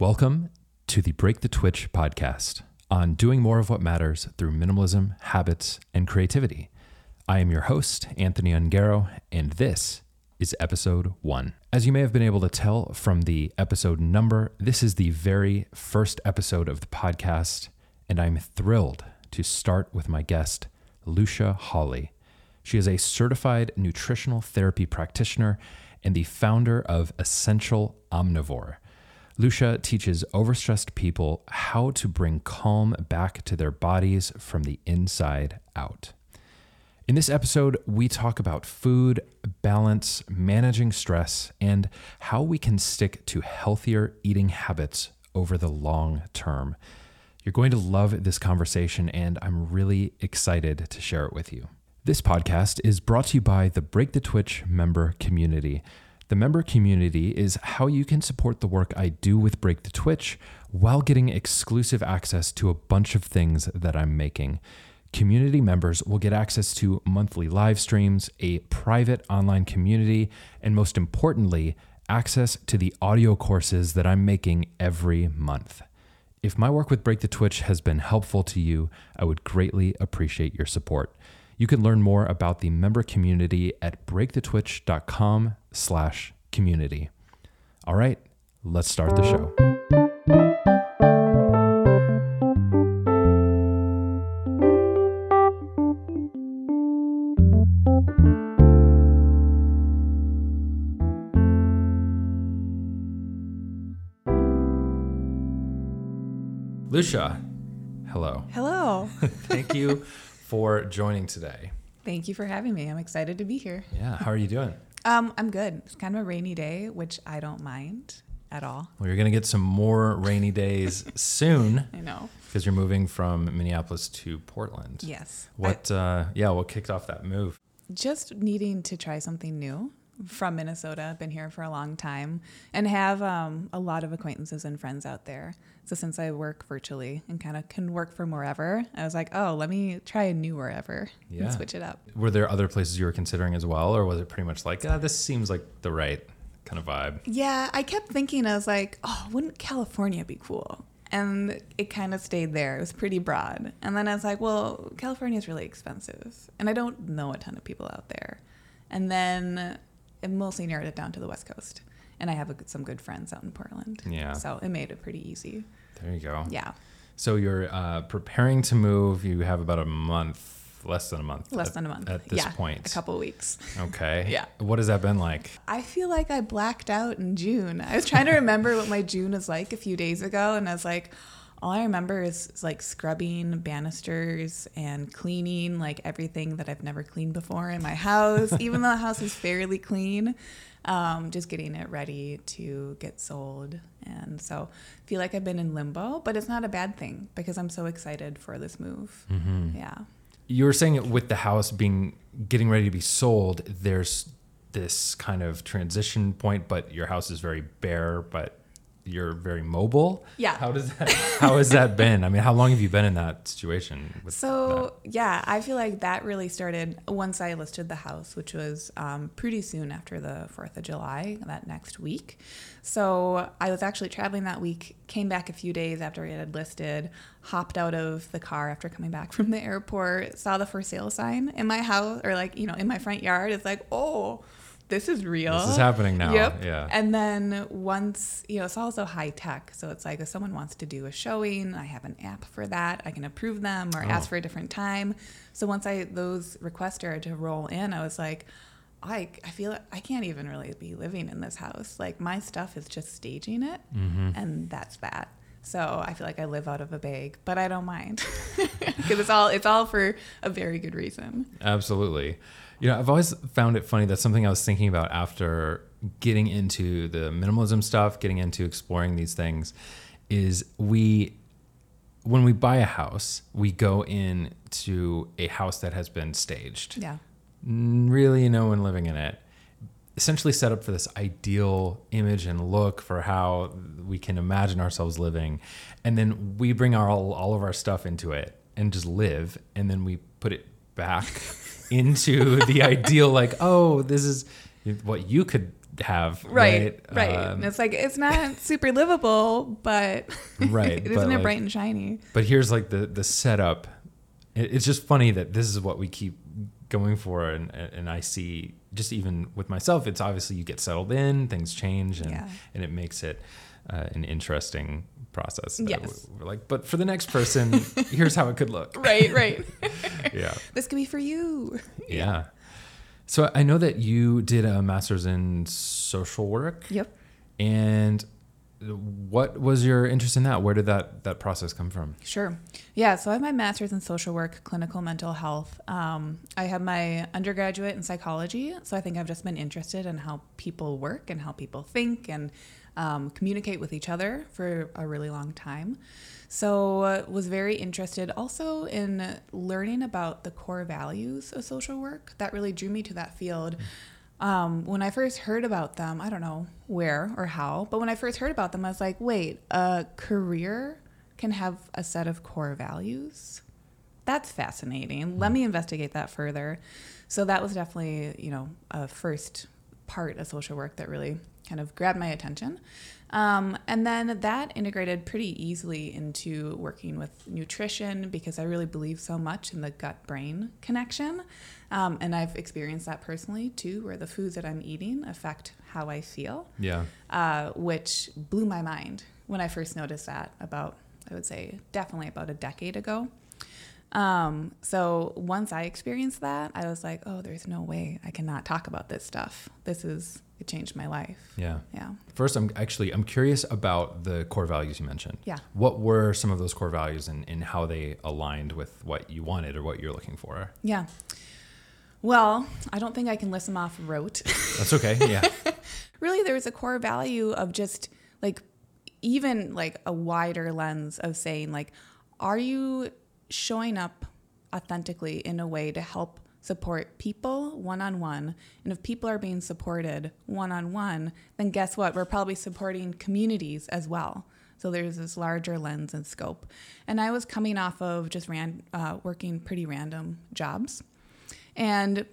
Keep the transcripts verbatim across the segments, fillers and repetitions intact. Welcome to the Break the Twitch podcast on doing more of what matters through minimalism, habits, and creativity. I am your host, Anthony Ungaro, and this is episode one. As you may have been able to tell from the episode number, this is the very first episode of the podcast, and I'm thrilled to start with my guest, Lucia Hawley. She is a certified nutritional therapy practitioner and the founder of Essential Omnivore. Lucia teaches overstressed people how to bring calm back to their bodies from the inside out. In this episode, we talk about food, balance, managing stress, and how we can stick to healthier eating habits over the long term. You're going to love this conversation, and I'm really excited to share it with you. This podcast is brought to you by the Break the Twitch member community. The member community is how you can support the work I do with Break the Twitch while getting exclusive access to a bunch of things that I'm making. Community members will get access to monthly live streams, a private online community, and most importantly, access to the audio courses that I'm making every month. If my work with Break the Twitch has been helpful to you, I would greatly appreciate your support. You can learn more about the member community at breakthetwitch.com slash community. All right, let's start the show. Lucia, hello. Hello. Thank you for joining today. Thank you for having me. I'm excited to be here. Yeah. How are you doing? um, I'm good. It's kind of a rainy day, which I don't mind at all. Well, you're going to get some more rainy days soon. I know. Because you're moving from Minneapolis to Portland. Yes. What, I, uh, yeah, what kicked off that move? Just needing to try something new from Minnesota. I've been here for a long time and have um, a lot of acquaintances and friends out there. So since I work virtually and kind of can work from wherever, I was like, oh, let me try a new wherever yeah. and switch it up. Were there other places you were considering as well? Or was it pretty much like, ah, this seems like the right kind of vibe? Yeah, I kept thinking, I was like, oh, wouldn't California be cool? And it kind of stayed there. It was pretty broad. And then I was like, well, California is really expensive. And I don't know a ton of people out there. And then it mostly narrowed it down to the West Coast. And I have a, some good friends out in Portland. Yeah. So it made it pretty easy. There you go. Yeah. So you're uh, preparing to move. You have about a month, less than a month. Less at, than a month. At this yeah, point. A couple of weeks. Okay. Yeah. What has that been like? I feel like I blacked out in June. I was trying to remember what my June was like a few days ago. And I was like, all I remember is, is like scrubbing banisters and cleaning like everything that I've never cleaned before in my house, even though the house is fairly clean. Um, just getting it ready to get sold. And so I feel like I've been in limbo, but it's not a bad thing because I'm so excited for this move. Mm-hmm. Yeah. You were saying with the house being getting ready to be sold, there's this kind of transition point, but your house is very bare, but you're very mobile. Yeah. How does that, how has that been? I mean, how long have you been in that situation? With so that? yeah, I feel like that really started once I listed the house, which was um, pretty soon after the fourth of July, that next week. So I was actually traveling that week, came back a few days after it had listed, hopped out of the car after coming back from the airport, saw the for sale sign in my house or like, you know, in my front yard. It's like, oh, this is real. This is happening now. Yep. Yeah. And then once, you know, it's also high tech. So it's like if someone wants to do a showing, I have an app for that. I can approve them or oh. ask for a different time. So once I those requests started to roll in, I was like, I, I feel I can't even really be living in this house. Like my stuff is just staging it. Mm-hmm. And that's that. So I feel like I live out of a bag, but I don't mind because it's all it's all for a very good reason. Absolutely. You know, I've always found it funny. That's something I was thinking about after getting into the minimalism stuff, getting into exploring these things, is we, when we buy a house, we go in to a house that has been staged. Yeah. Really no one living in it. Essentially set up for this ideal image and look for how we can imagine ourselves living. And then we bring our, all, all of our stuff into it and just live. And then we put it back into the ideal, like, oh, this is what you could have. Right, right. right. Um, it's like, it's not super livable, but right, it but isn't like, it bright and shiny. But here's like the, the setup. It, it's just funny that this is what we keep going for. And, and I see just even with myself, it's obviously you get settled in, things change, and, yeah. and it makes it uh, an interesting process. Yes. We're like, but for the next person, here's how it could look. Right, right. Yeah. This could be for you. Yeah. So I know that you did a master's in social work. Yep. And what was your interest in that? Where did that, that process come from? Sure. Yeah. So I have my master's in social work, clinical mental health. Um, I have my undergraduate in psychology. So I think I've just been interested in how people work and how people think and um, communicate with each other for a really long time. So uh, was very interested also in learning about the core values of social work. That really drew me to that field. Um, when I first heard about them, I don't know where or how, but when I first heard about them, I was like, wait, a career can have a set of core values? That's fascinating. Let me investigate that further. So that was definitely, you know, a first part of social work that really kind of grabbed my attention. Um, and then that integrated pretty easily into working with nutrition because I really believe so much in the gut-brain connection. Um, and I've experienced that personally too, where the foods that I'm eating affect how I feel. Yeah. Uh, which blew my mind when I first noticed that about, I would say definitely about a decade ago. Um, so once I experienced that, I was like, oh, there's no way I cannot talk about this stuff. This is, it changed my life. Yeah. Yeah. First, I'm actually, I'm curious about the core values you mentioned. Yeah. What were some of those core values and, and how they aligned with what you wanted or what you're looking for? Yeah. Well, I don't think I can list them off rote. That's okay. Yeah. Really, there was a core value of just like, even like a wider lens of saying like, are you showing up authentically in a way to help support people one-on-one? And if people are being supported one-on-one, then guess what? We're probably supporting communities as well. So there's this larger lens and scope. And I was coming off of just ran, uh, working pretty random jobs. And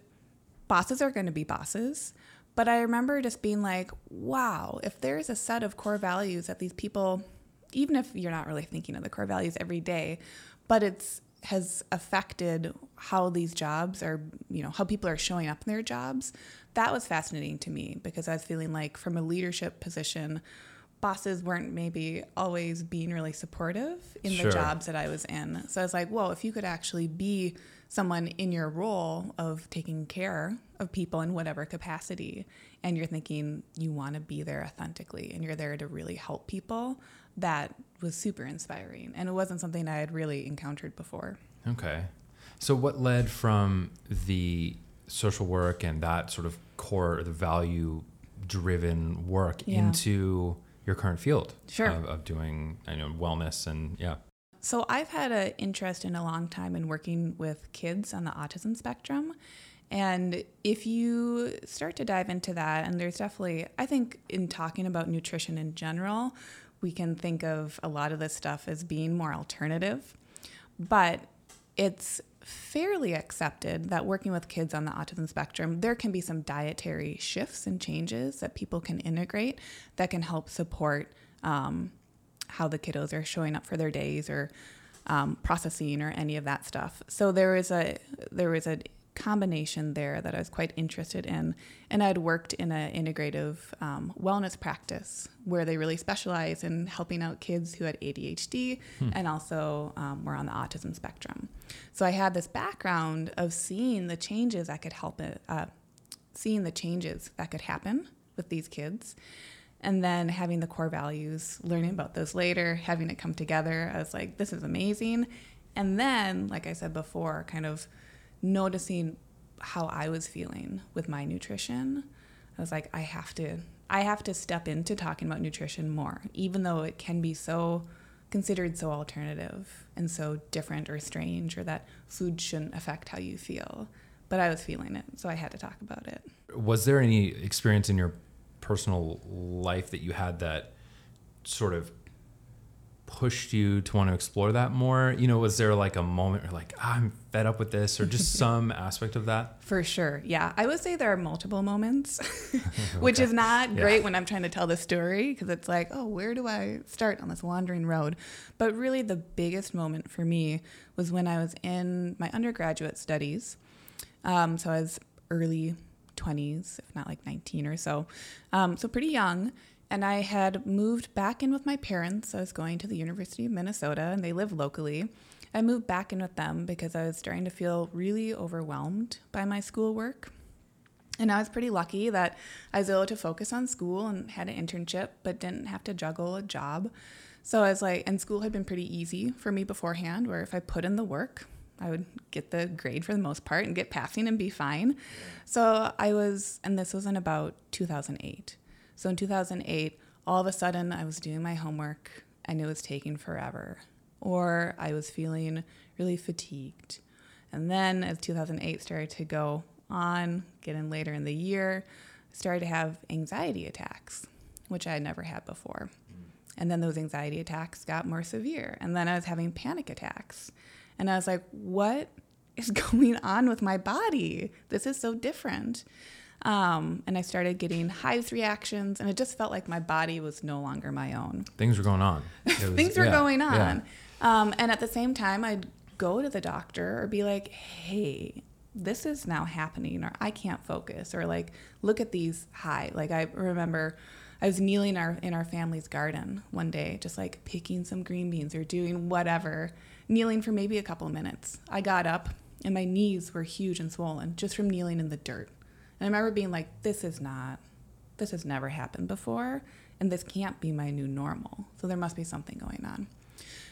bosses are going to be bosses. But I remember just being like, wow, if there's a set of core values that these people, even if you're not really thinking of the core values every day, but it's has affected how these jobs are, you know, how people are showing up in their jobs. That was fascinating to me because I was feeling like from a leadership position, bosses weren't maybe always being really supportive in sure. the jobs that I was in. So I was like, whoa, if you could actually be someone in your role of taking care of people in whatever capacity, and you're thinking you want to be there authentically and you're there to really help people, that was super inspiring. And it wasn't something I had really encountered before. Okay. So what led from the social work and that sort of core, the value driven work yeah. into your current field sure. of, of doing, I know, wellness and yeah. So I've had an interest in a long time in working with kids on the autism spectrum. And if you start to dive into that, and there's definitely, I think in talking about nutrition in general, we can think of a lot of this stuff as being more alternative, but it's fairly accepted that working with kids on the autism spectrum, there can be some dietary shifts and changes that people can integrate that can help support um, how the kiddos are showing up for their days or um, processing or any of that stuff. So there is a there is a combination there that I was quite interested in. And I'd worked in an integrative um, wellness practice where they really specialize in helping out kids who had A D H D hmm. and also um, were on the autism spectrum. So I had this background of seeing the changes that could help it, uh, seeing the changes that could happen with these kids. And then having the core values, learning about those later, having it come together. I was like, this is amazing. And then, like I said before, kind of noticing how I was feeling with my nutrition, I was like, I have to, I have to step into talking about nutrition more, even though it can be so considered so alternative and so different or strange, or that food shouldn't affect how you feel. But I was feeling it, so I had to talk about it. Was there any experience in your personal life that you had that sort of pushed you to want to explore that more? You know, was there like a moment where like, ah, I'm fed up with this, or just some aspect of that? For sure. Yeah. I would say there are multiple moments, which okay. is not great yeah. when I'm trying to tell the story, because it's like, oh, where do I start on this wandering road? But really the biggest moment for me was when I was in my undergraduate studies. Um, so I was early twenties, if not like nineteen or so. Um, so pretty young. And I had moved back in with my parents. I was going to the University of Minnesota, and they live locally. I moved back in with them because I was starting to feel really overwhelmed by my schoolwork. And I was pretty lucky that I was able to focus on school and had an internship, but didn't have to juggle a job. So I was like, and school had been pretty easy for me beforehand, where if I put in the work, I would get the grade for the most part and get passing and be fine. So I was, and this was in about two thousand eight. So in two thousand eight, all of a sudden I was doing my homework and it was taking forever, or I was feeling really fatigued. And then as two thousand eight started to go on, getting later in the year, I started to have anxiety attacks, which I had never had before. And then those anxiety attacks got more severe. And then I was having panic attacks. And I was like, what is going on with my body? This is so different. Um, and I started getting hives reactions, and it just felt like my body was no longer my own. Things were going on. It was, Things were yeah, going on. Yeah. Um, and at the same time, I'd go to the doctor or be like, hey, this is now happening, or I can't focus, or like, look at these hives. Like I remember I was kneeling in our, in our family's garden one day, just like picking some green beans or doing whatever, kneeling for maybe a couple of minutes. I got up and my knees were huge and swollen just from kneeling in the dirt. And I remember being like, this is not, this has never happened before, and this can't be my new normal. So there must be something going on.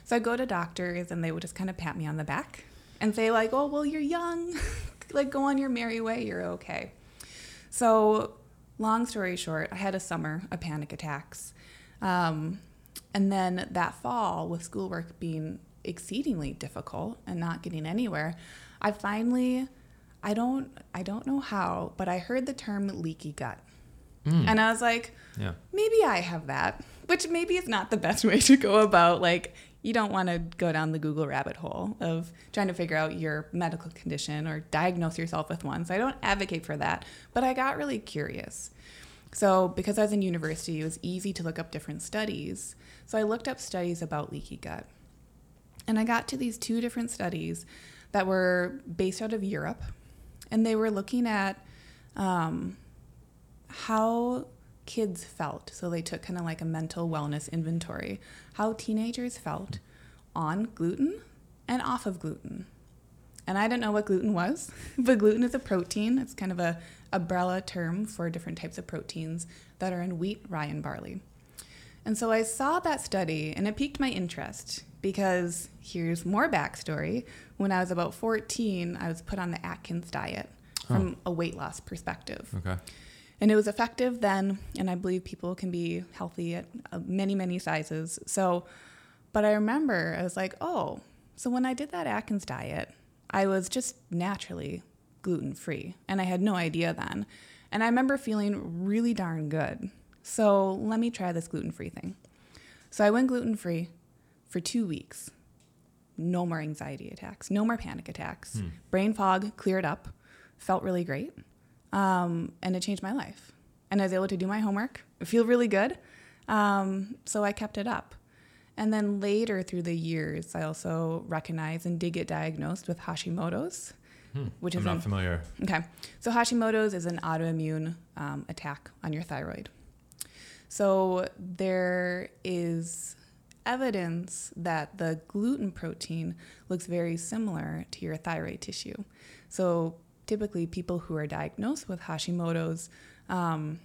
So I go to doctors, and they would just kind of pat me on the back and say like, oh, well, you're young. Like, go on your merry way. You're okay. So long story short, I had a summer of panic attacks. Um, and then that fall, with schoolwork being exceedingly difficult and not getting anywhere, I finally... I don't I don't know how, but I heard the term leaky gut. Mm. And I was like, yeah. maybe I have that, which maybe is not the best way to go about. Like, you don't want to go down the Google rabbit hole of trying to figure out your medical condition or diagnose yourself with one. So I don't advocate for that, but I got really curious. So because I was in university, it was easy to look up different studies. So I looked up studies about leaky gut. And I got to these two different studies that were based out of Europe. And they were looking at um, how kids felt. So they took kind of like a mental wellness inventory, how teenagers felt on gluten and off of gluten. And I didn't know what gluten was, but gluten is a protein. It's kind of a umbrella term for different types of proteins that are in wheat, rye, and barley. And so I saw that study, and it piqued my interest, because here's more backstory. When I was about fourteen, I was put on the Atkins diet from oh. a weight loss perspective. Okay. And it was effective then, and I believe people can be healthy at many, many sizes. So, but I remember I was like, oh, so when I did that Atkins diet, I was just naturally gluten-free, and I had no idea then. And I remember feeling really darn good. So let me try this gluten-free thing. So I went gluten-free for two weeks. No more anxiety attacks, no more panic attacks. Hmm. Brain fog cleared up, felt really great, um, and it changed my life. And I was able to do my homework, feel really good, um, so I kept it up. And then later through the years, I also recognized and did get diagnosed with Hashimoto's. Hmm. Which I'm is not an, familiar. Okay. So Hashimoto's is an autoimmune um, attack on your thyroid. So there is evidence that the gluten protein looks very similar to your thyroid tissue. So typically people who are diagnosed with Hashimoto's, um,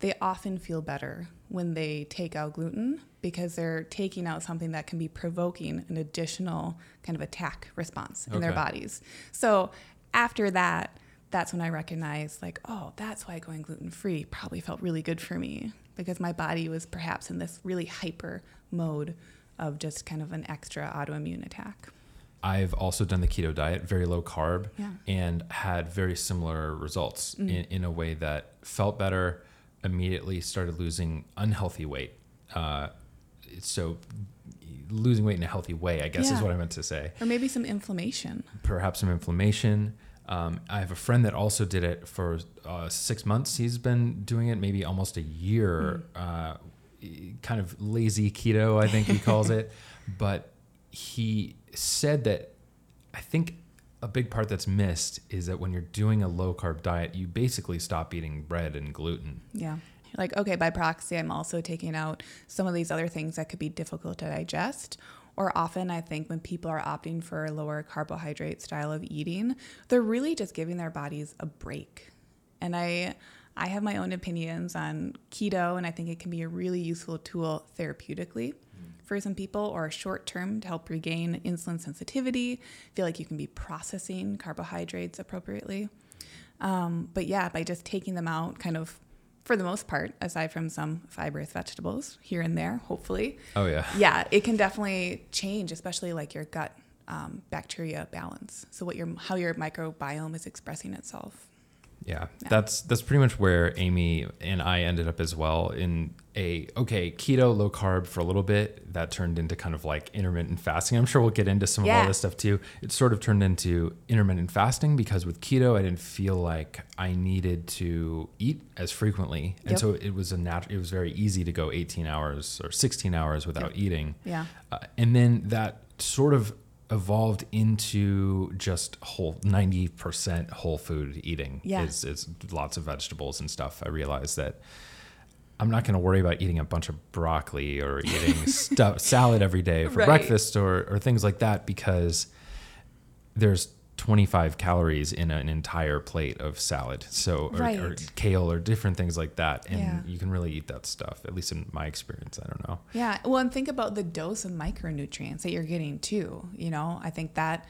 they often feel better when they take out gluten, because they're taking out something that can be provoking an additional kind of attack response in okay. their bodies. So after that, that's when I recognized like, oh, that's why going gluten-free probably felt really good for me, because my body was perhaps in this really hyper mode of just kind of an extra autoimmune attack. I've also done the keto diet, very low carb, yeah. and had very similar results mm. in, in a way that felt better, immediately started losing unhealthy weight. Uh, so losing weight in a healthy way, I guess yeah. is what I meant to say. Or maybe some inflammation. Perhaps some inflammation. Um, I have a friend that also did it for uh, six months. He's been doing it maybe almost a year, mm. uh, kind of lazy keto, I think he calls it. But he said that I think a big part that's missed is that when you're doing a low carb diet, you basically stop eating bread and gluten. Yeah. Like, okay, by proxy, I'm also taking out some of these other things that could be difficult to digest. Or often I think when people are opting for a lower carbohydrate style of eating, they're really just giving their bodies a break. And I I have my own opinions on keto, and I think it can be a really useful tool therapeutically mm-hmm. for some people, or short term to help regain insulin sensitivity, feel like you can be processing carbohydrates appropriately. Um, but yeah, by just taking them out kind of for the most part, aside from some fibrous vegetables here and there, hopefully. Oh, yeah. Yeah, it can definitely change, especially like your gut um, bacteria balance. So what your how your microbiome is expressing itself. Yeah, yeah, that's that's pretty much where Amy and I ended up as well in a, okay, keto, low carb for a little bit. That turned into kind of like intermittent fasting. I'm sure we'll get into some yeah. of all this stuff too. It sort of turned into intermittent fasting because with keto, I didn't feel like I needed to eat as frequently. And yep. so it was a nat- it was very easy to go eighteen hours or sixteen hours without yep. eating. Yeah, uh, and then that sort of evolved into just whole ninety percent whole food eating. Yeah. Is, is lots of vegetables and stuff. I realized that I'm not going to worry about eating a bunch of broccoli or eating stuff, salad every day for right. breakfast or, or things like that, because there's twenty-five calories in an entire plate of salad. So, or, right. or kale or different things like that. And yeah. you can really eat that stuff, at least in my experience. I don't know. Yeah. Well, and think about the dose of micronutrients that you're getting too. You know, I think that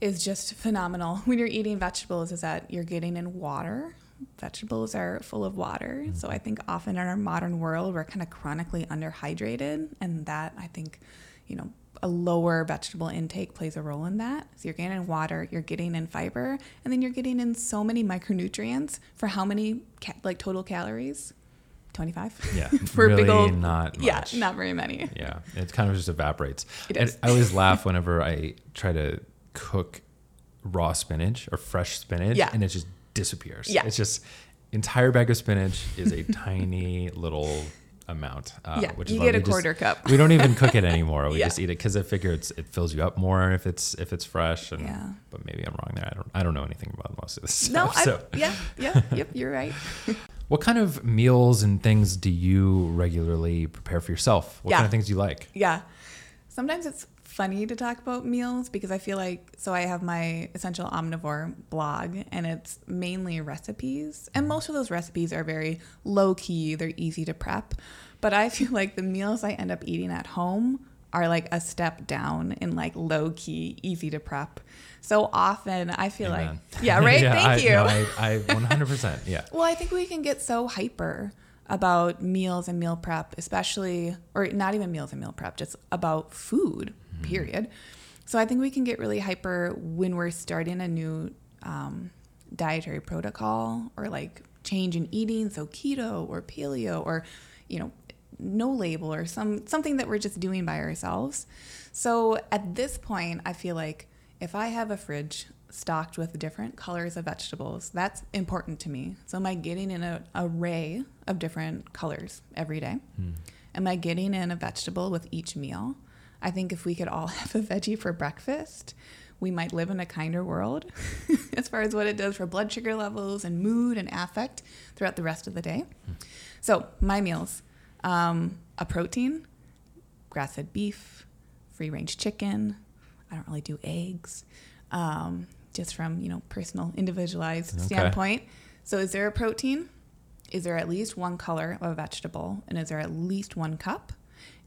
is just phenomenal. When you're eating vegetables, is that you're getting in water. Vegetables are full of water. Mm-hmm. So I think often in our modern world, we're kind of chronically underhydrated. And that, I think, you know, a lower vegetable intake plays a role in that. So you're getting in water, you're getting in fiber, and then you're getting in so many micronutrients for how many ca- like total calories? twenty-five Yeah. For really a big old, not much. Yeah, not very many. Yeah. It kind of just evaporates. It is. I always laugh whenever I try to cook raw spinach or fresh spinach yeah. and it just disappears. Yeah. It's just entire bag of spinach is a tiny little amount. Uh, yeah, which is you lovely. get a we quarter just, cup. We don't even cook it anymore. We yeah. just eat it because I figure it's, it fills you up more if it's if it's fresh. And, yeah. But maybe I'm wrong there. I don't I don't know anything about most of this no, stuff. No, so. yeah, yeah, yep, you're right. What kind of meals and things do you regularly prepare for yourself? What yeah. kind of things do you like? Yeah, sometimes it's funny to talk about meals because I feel like, so I have my Essential Omnivore blog and it's mainly recipes, and most of those recipes are very low key, they're easy to prep, but I feel like the meals I end up eating at home are like a step down in like low key, easy to prep. So often I feel Amen. like, yeah, right. yeah, Thank I, you. No, I, I one hundred percent. Yeah. Well, I think we can get so hyper about meals and meal prep, especially, or not even meals and meal prep, just about food. Period. So I think we can get really hyper when we're starting a new um, dietary protocol or like change in eating. So keto or paleo or, you know, no label or some something that we're just doing by ourselves. So at this point, I feel like if I have a fridge stocked with different colors of vegetables, that's important to me. So am I getting in an array of different colors every day? Mm. Am I getting in a vegetable with each meal? I think if we could all have a veggie for breakfast, we might live in a kinder world as far as what it does for blood sugar levels and mood and affect throughout the rest of the day. So my meals, um, a protein, grass-fed beef, free-range chicken. I don't really do eggs, um, just from, you know, personal, individualized okay. standpoint. So is there a protein? Is there at least one color of a vegetable? And is there at least one cup?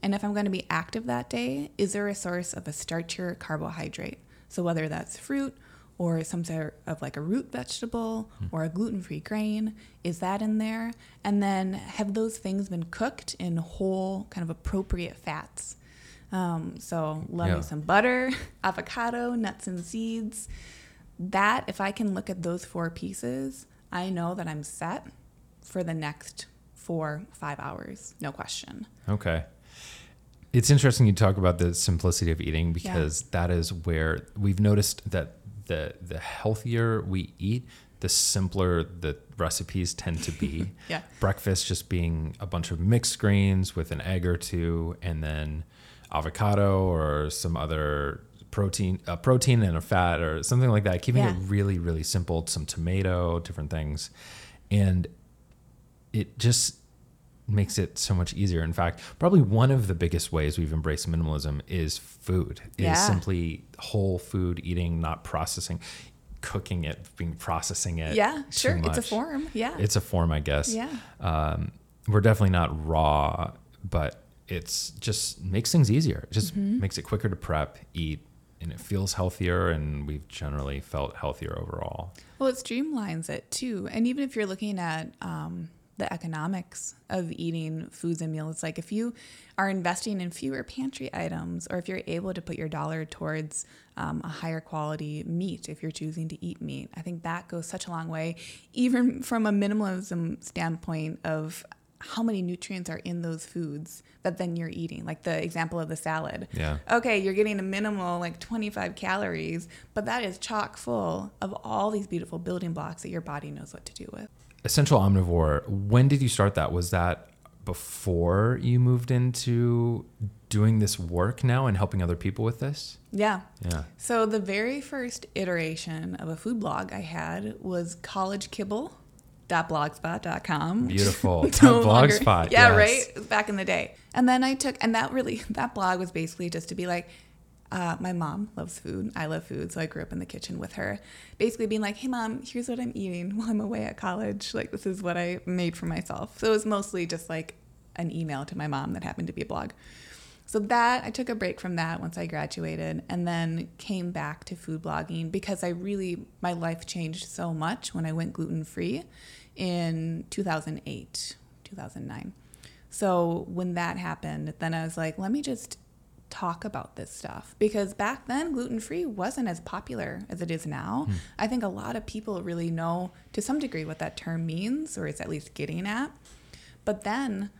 And if I'm going to be active that day, is there a source of a starchier carbohydrate? So whether that's fruit or some sort of like a root vegetable or a gluten-free grain, is that in there? And then have those things been cooked in whole kind of appropriate fats? Um, so love yeah. me some butter, avocado, nuts and seeds. That, if I can look at those four pieces, I know that I'm set for the next four, five hours, no question. Okay. It's interesting you talk about the simplicity of eating, because yeah. that is where we've noticed that the the healthier we eat, the simpler the recipes tend to be. yeah. Breakfast just being a bunch of mixed greens with an egg or two, and then avocado or some other protein, a protein and a fat or something like that, keeping yeah. it really, really simple, some tomato, different things. And it just makes it so much easier. In fact, probably one of the biggest ways we've embraced minimalism is food, is yeah. simply whole food eating, not processing, cooking it, being processing it. Yeah, sure. Much. It's a form. Yeah. It's a form, I guess. Yeah. Um, we're definitely not raw, but it's just makes things easier. It just mm-hmm. makes it quicker to prep, eat, and it feels healthier, and we've generally felt healthier overall. Well, it streamlines it too. And even if you're looking at, um, the economics of eating foods and meals, like if you are investing in fewer pantry items, or if you're able to put your dollar towards um, a higher quality meat, if you're choosing to eat meat, I think that goes such a long way, even from a minimalism standpoint of how many nutrients are in those foods that then you're eating. Like the example of the salad. Yeah. Okay. You're getting a minimal, like twenty-five calories, but that is chock full of all these beautiful building blocks that your body knows what to do with. Essential Omnivore, when did you start that? Was that before you moved into doing this work now and helping other people with this? Yeah. Yeah. So the very first iteration of a food blog I had was college kibble dot blogspot dot com. Beautiful. no Blogspot. Yeah, yes. Right? Back in the day. And then I took, and that really, that blog was basically just to be like, Uh, my mom loves food. I love food. So I grew up in the kitchen with her, basically being like, hey, mom, here's what I'm eating while I'm away at college. Like, this is what I made for myself. So it was mostly just like an email to my mom that happened to be a blog. So that I took a break from that once I graduated, and then came back to food blogging because I really, my life changed so much when I went gluten-free in two thousand eight, two thousand nine. So when that happened, then I was like, let me just talk about this stuff, because back then gluten-free wasn't as popular as it is now. Mm. I think a lot of people really know to some degree what that term means, or it's at least getting at. But then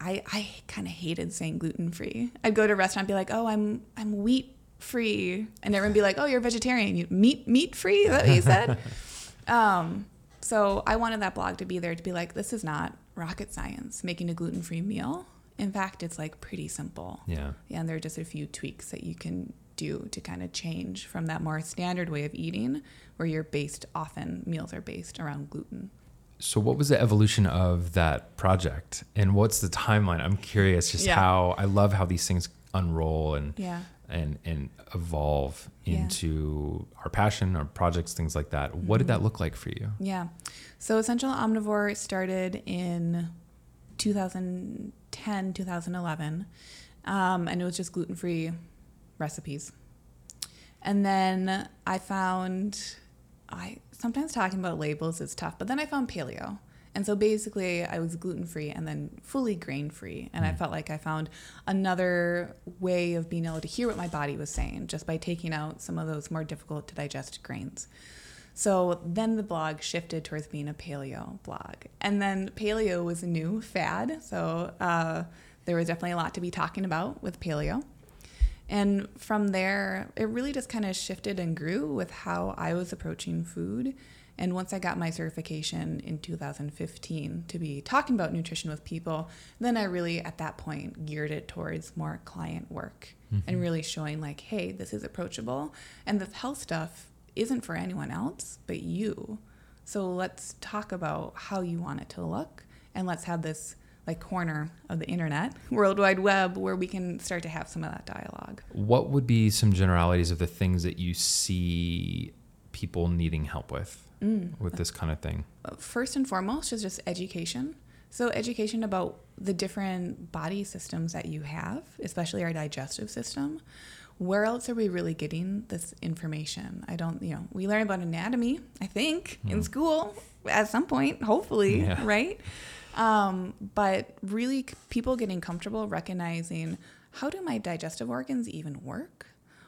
I I kind of hated saying gluten-free. I'd go to a restaurant and be like, oh, I'm I'm wheat free, and everyone would be like, oh, you're vegetarian. You meat meat free? Is that what you said? um, so I wanted that blog to be there to be like, this is not rocket science making a gluten-free meal. In fact, it's like pretty simple. Yeah. Yeah. And there are just a few tweaks that you can do to kind of change from that more standard way of eating, where you're based, often meals are based around gluten. So what was the evolution of that project, and what's the timeline? I'm curious just yeah. how, I love how these things unroll and, yeah. and, and evolve into yeah. our passion, our projects, things like that. Mm-hmm. What did that look like for you? Yeah. So Essential Omnivore started in two thousand ten, two thousand eleven, um, and it was just gluten-free recipes. And then I found, I sometimes talking about labels is tough, but then I found paleo. And so basically I was gluten-free and then fully grain-free. And mm. I felt like I found another way of being able to hear what my body was saying just by taking out some of those more difficult to digest grains. So then the blog shifted towards being a paleo blog. And then paleo was a new fad. So uh, there was definitely a lot to be talking about with paleo. And from there, it really just kind of shifted and grew with how I was approaching food. And once I got my certification in two thousand fifteen to be talking about nutrition with people, then I really, at that point, geared it towards more client work mm-hmm. and really showing like, hey, this is approachable. And the health stuff isn't for anyone else but you. So let's talk about how you want it to look, and let's have this like corner of the internet, World Wide Web, where we can start to have some of that dialogue. What would be some generalities of the things that you see people needing help with, mm. with this kind of thing? First and foremost is just education. So education about the different body systems that you have, especially our digestive system. Where else are we really getting this information? I don't, you know, we learn about anatomy, I think, mm. in school at some point, hopefully, yeah. right? Um, but really people getting comfortable recognizing, how do my digestive organs even work?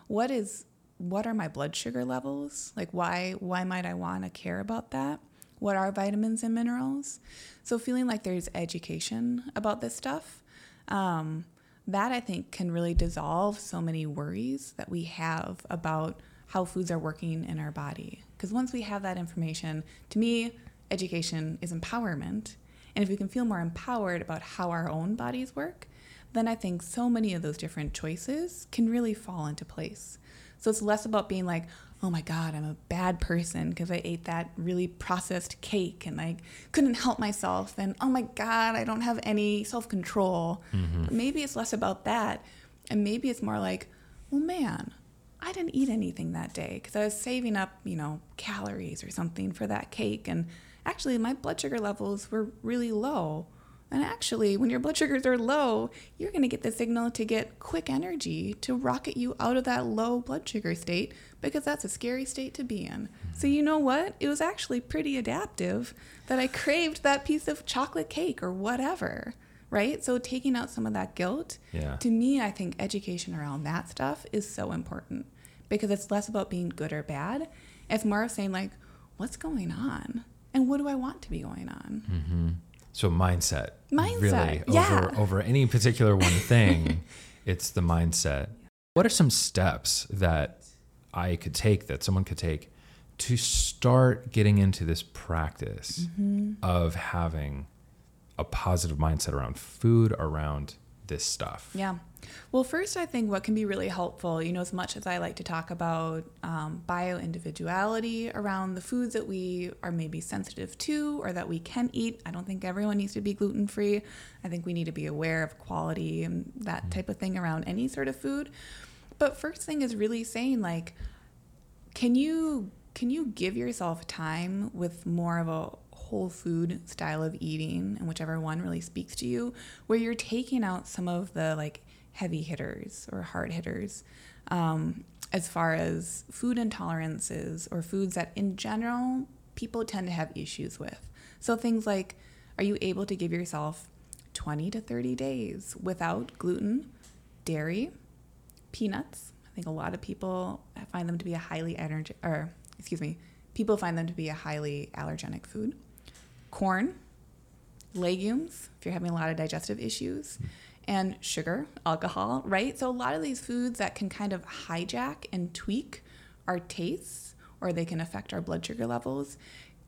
What is, what are my blood sugar levels? Like why, why might I want to care about that? What are vitamins and minerals? So feeling like there's education about this stuff. Um, that I think can really dissolve so many worries that we have about how foods are working in our body. Because once we have that information, to me, education is empowerment. And if we can feel more empowered about how our own bodies work, then I think so many of those different choices can really fall into place. So it's less about being like, oh my God, I'm a bad person because I ate that really processed cake and I couldn't help myself. And oh my God, I don't have any self-control. Mm-hmm. Maybe it's less about that. And maybe it's more like, well, man, I didn't eat anything that day because I was saving up, you know, calories or something for that cake. And actually my blood sugar levels were really low. And actually, when your blood sugars are low, you're going to get the signal to get quick energy to rocket you out of that low blood sugar state, because that's a scary state to be in. So you know what? It was actually pretty adaptive that I craved that piece of chocolate cake or whatever, right? So taking out some of that guilt, yeah. to me, I think education around that stuff is so important, because it's less about being good or bad. It's more of saying like, what's going on? And what do I want to be going on? Mm-hmm. So mindset, mindset, really, yeah. over, over any particular one thing, it's the mindset. What are some steps that I could take, that someone could take, to start getting into this practice mm-hmm. of having a positive mindset around food, around this stuff? Yeah. Well, first, I think what can be really helpful, you know, as much as I like to talk about um, bio-individuality around the foods that we are maybe sensitive to or that we can eat. I don't think everyone needs to be gluten-free. I think we need to be aware of quality and that type of thing around any sort of food. But first thing is really saying, like, can you can you give yourself time with more of a whole food style of eating, and whichever one really speaks to you, where you're taking out some of the like heavy hitters or hard hitters um, as far as food intolerances or foods that in general people tend to have issues with. So things like, are you able to give yourself twenty to thirty days without gluten, dairy, peanuts? I think a lot of people find them to be a highly energy, or excuse me, people find them to be a highly allergenic food. Corn, legumes, if you're having a lot of digestive issues, and sugar, alcohol, right? So a lot of these foods that can kind of hijack and tweak our tastes, or they can affect our blood sugar levels.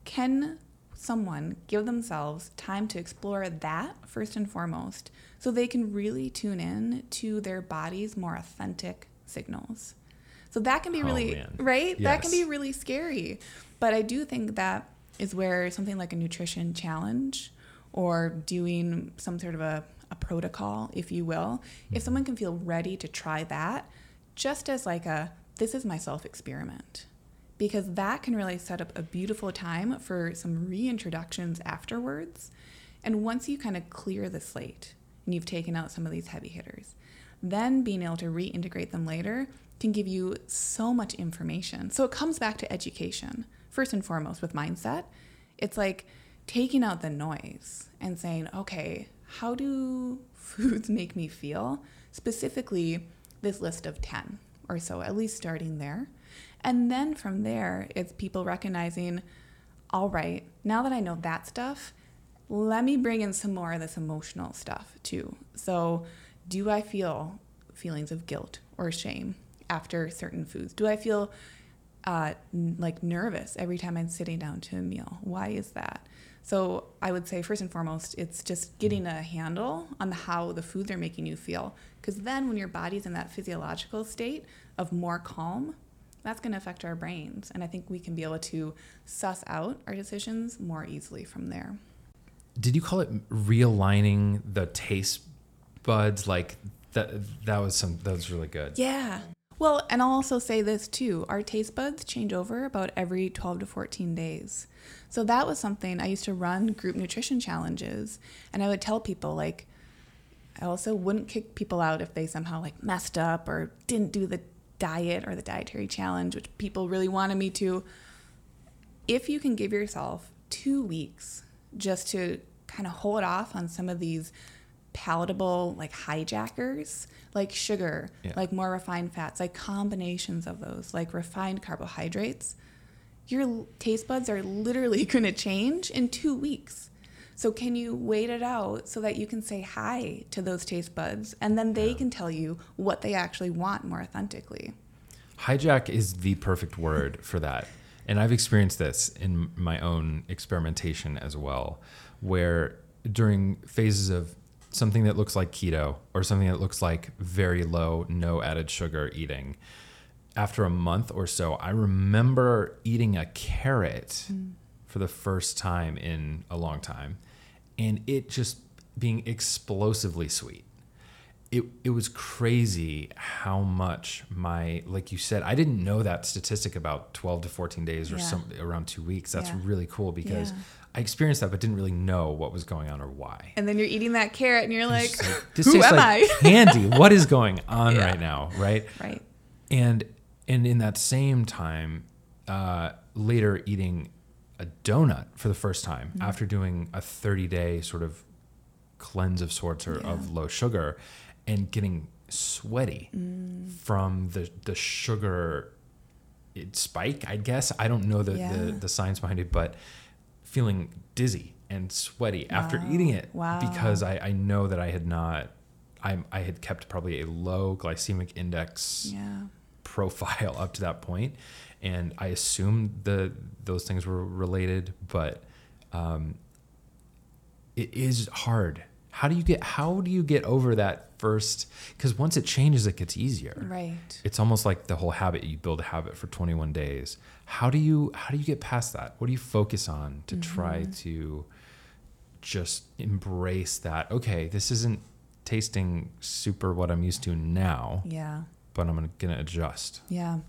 Can someone give themselves time to explore that first and foremost, so they can really tune in to their body's more authentic signals? So that can be really, oh, right? Yes. That can be really scary. But I do think that is where something like a nutrition challenge or doing some sort of a, a protocol, if you will, if someone can feel ready to try that, just as like a, this is my self experiment, because that can really set up a beautiful time for some reintroductions afterwards. And once you kind of clear the slate and you've taken out some of these heavy hitters, then being able to reintegrate them later can give you so much information. So it comes back to education, first and foremost, with mindset. It's like taking out the noise and saying, okay, how do foods make me feel? Specifically, this list of ten or so, at least starting there. And then from there, it's people recognizing, all right, now that I know that stuff, let me bring in some more of this emotional stuff too. So do I feel feelings of guilt or shame after certain foods? Do I feel uh, n- like nervous every time I'm sitting down to a meal? Why is that? So I would say first and foremost, it's just getting a handle on how the foods are making you feel. Because then when your body's in that physiological state of more calm, that's going to affect our brains. And I think we can be able to suss out our decisions more easily from there. Did you call it realigning the taste buds? Like that, that was some, that was really good. Yeah. Well, and I'll also say this too, our taste buds change over about every twelve to fourteen days. So that was something I used to run group nutrition challenges, and I would tell people, like, I also wouldn't kick people out if they somehow like messed up or didn't do the diet or the dietary challenge, which people really wanted me to. If you can give yourself two weeks just to kind of hold off on some of these palatable like hijackers, like sugar, yeah. like more refined fats, like combinations of those, like refined carbohydrates, your taste buds are literally going to change in two weeks. So can you wait it out so that you can say hi to those taste buds, and then they yeah. can tell you what they actually want more authentically? Hijack is the perfect word for that. And I've experienced this in my own experimentation as well, where during phases of something that looks like keto or something that looks like very low, no added sugar eating, after a month or so, I remember eating a carrot mm. for the first time in a long time, and it just being explosively sweet. It it was crazy how much my, like you said, I didn't know that statistic about twelve to fourteen days or yeah. some around two weeks. That's yeah. really cool, because yeah. I experienced that but didn't really know what was going on or why. And then you're eating that carrot and you're like, like this who tastes am like I? Candy. What is going on yeah. right now, right? Right. And and in that same time, uh, later eating a donut for the first time mm-hmm. after doing a thirty-day sort of cleanse of sorts or yeah. of low sugar, and getting sweaty mm. from the the sugar spike, I guess. I don't know the, yeah. the, the science behind it, but feeling dizzy and sweaty wow. after eating it wow. because I, I know that I had not, I I had kept probably a low glycemic index yeah. profile up to that point. And I assumed the those things were related, but um, it is hard. How do you get how do you get over that first? Because once it changes, it gets easier. Right. It's almost like the whole habit. You build a habit for twenty-one days. How do you how do you get past that? What do you focus on to mm-hmm. try to just embrace that? Okay, this isn't tasting super what I'm used to now. Yeah. But I'm gonna adjust. Yeah.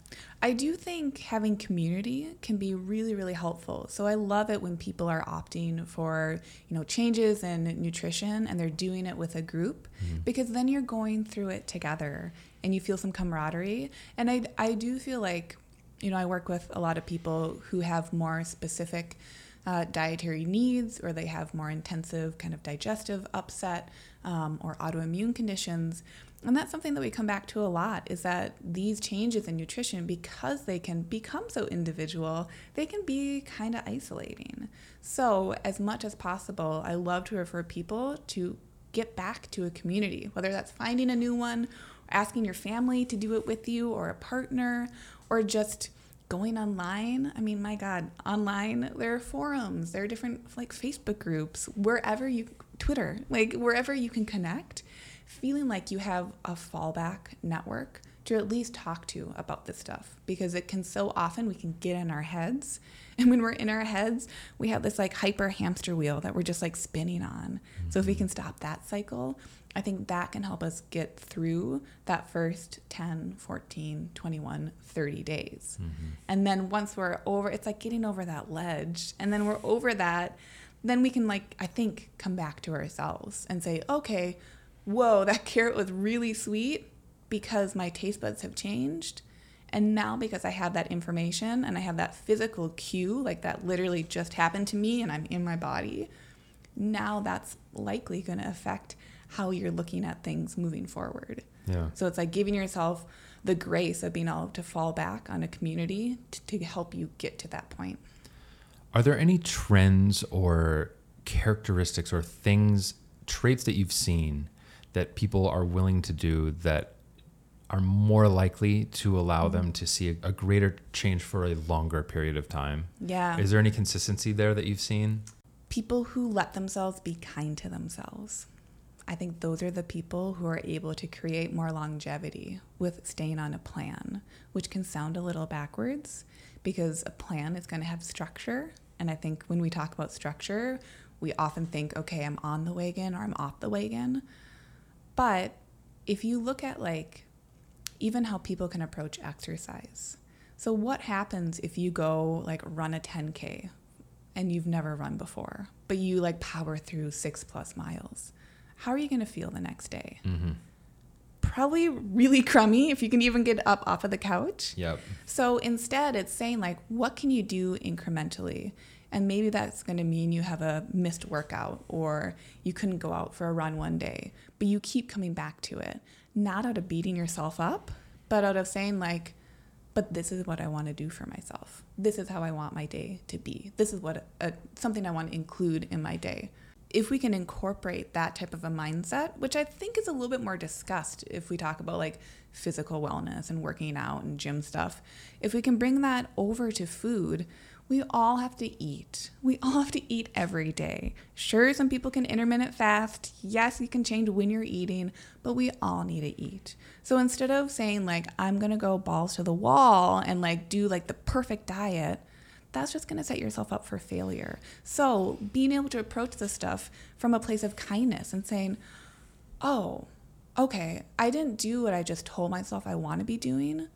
I do think having community can be really, really helpful. So I love it when people are opting for, you know, changes in nutrition and they're doing it with a group, mm-hmm. because then you're going through it together and you feel some camaraderie. And I, I do feel like, you know, I work with a lot of people who have more specific uh, dietary needs, or they have more intensive kind of digestive upset um, or autoimmune conditions. And that's something that we come back to a lot, is that these changes in nutrition, because they can become so individual, they can be kind of isolating. So as much as possible, I love to refer people to get back to a community, whether that's finding a new one, asking your family to do it with you, or a partner, or just going online. I mean, my God, online, there are forums, there are different like Facebook groups, wherever you, Twitter, like wherever you can connect. Feeling like you have a fallback network to at least talk to about this stuff, because it can so often we can get in our heads, and when we're in our heads we have this like hyper hamster wheel that we're just like spinning on. Mm-hmm. So if we can stop that cycle, I think that can help us get through that first ten, fourteen, twenty-one, thirty days. Mm-hmm. And then once we're over, it's like getting over that ledge, and then we're over that, then we can like I think come back to ourselves and say, okay, whoa, that carrot was really sweet because my taste buds have changed. And now because I have that information and I have that physical cue, like that literally just happened to me and I'm in my body, now that's likely going to affect how you're looking at things moving forward. Yeah. So it's like giving yourself the grace of being able to fall back on a community to, to help you get to that point. Are there any trends or characteristics or things, traits that you've seen that people are willing to do that are more likely to allow mm-hmm. them to see a, a greater change for a longer period of time? Yeah. Is there any consistency there that you've seen? People who let themselves be kind to themselves. I think those are the people who are able to create more longevity with staying on a plan, which can sound a little backwards because a plan is going to have structure. And I think when we talk about structure, we often think, okay, I'm on the wagon or I'm off the wagon. But if you look at like even how people can approach exercise. So what happens if you go like run a ten K and you've never run before, but you like power through six plus miles? How are you going to feel the next day? Mm-hmm. Probably really crummy if you can even get up off of the couch. Yep. So instead it's saying like, what can you do incrementally? And maybe that's going to mean you have a missed workout or you couldn't go out for a run one day, but you keep coming back to it, not out of beating yourself up, but out of saying like, but this is what I want to do for myself. This is how I want my day to be. This is what a, something I want to include in my day. if we can incorporate that type of a mindset, which I think is a little bit more discussed if we talk about like physical wellness and working out and gym stuff, if we can bring that over to food, we all have to eat. We all have to eat every day. Sure, some people can intermittent fast. Yes, you can change when you're eating, but we all need to eat. So instead of saying like, I'm going to go balls to the wall and like do like the perfect diet, that's just going to set yourself up for failure. So being able to approach this stuff from a place of kindness and saying, oh, okay, I didn't do what I just told myself I want to be doing.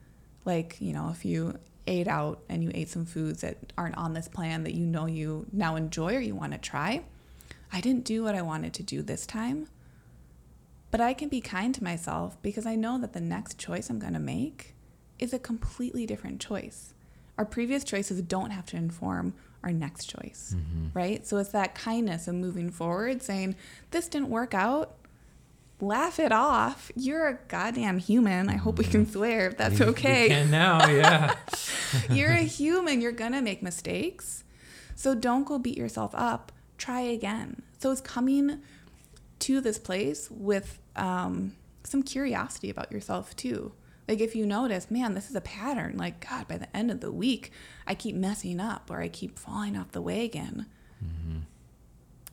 Like, you know, if you ate out and you ate some foods that aren't on this plan that you know you now enjoy or you want to try. I didn't do what I wanted to do this time, but I can be kind to myself because I know that the next choice I'm going to make is a completely different choice. Our previous choices don't have to inform our next choice, mm-hmm. right? So it's that kindness of moving forward, saying, this didn't work out. Laugh it off. You're a goddamn human. I hope we can swear if that's okay. We can now, yeah. You're a human. You're going to make mistakes. So don't go beat yourself up. Try again. So it's coming to this place with um, some curiosity about yourself too. Like if you notice, man, this is a pattern. Like, God, by the end of the week, I keep messing up or I keep falling off the wagon. Mm-hmm.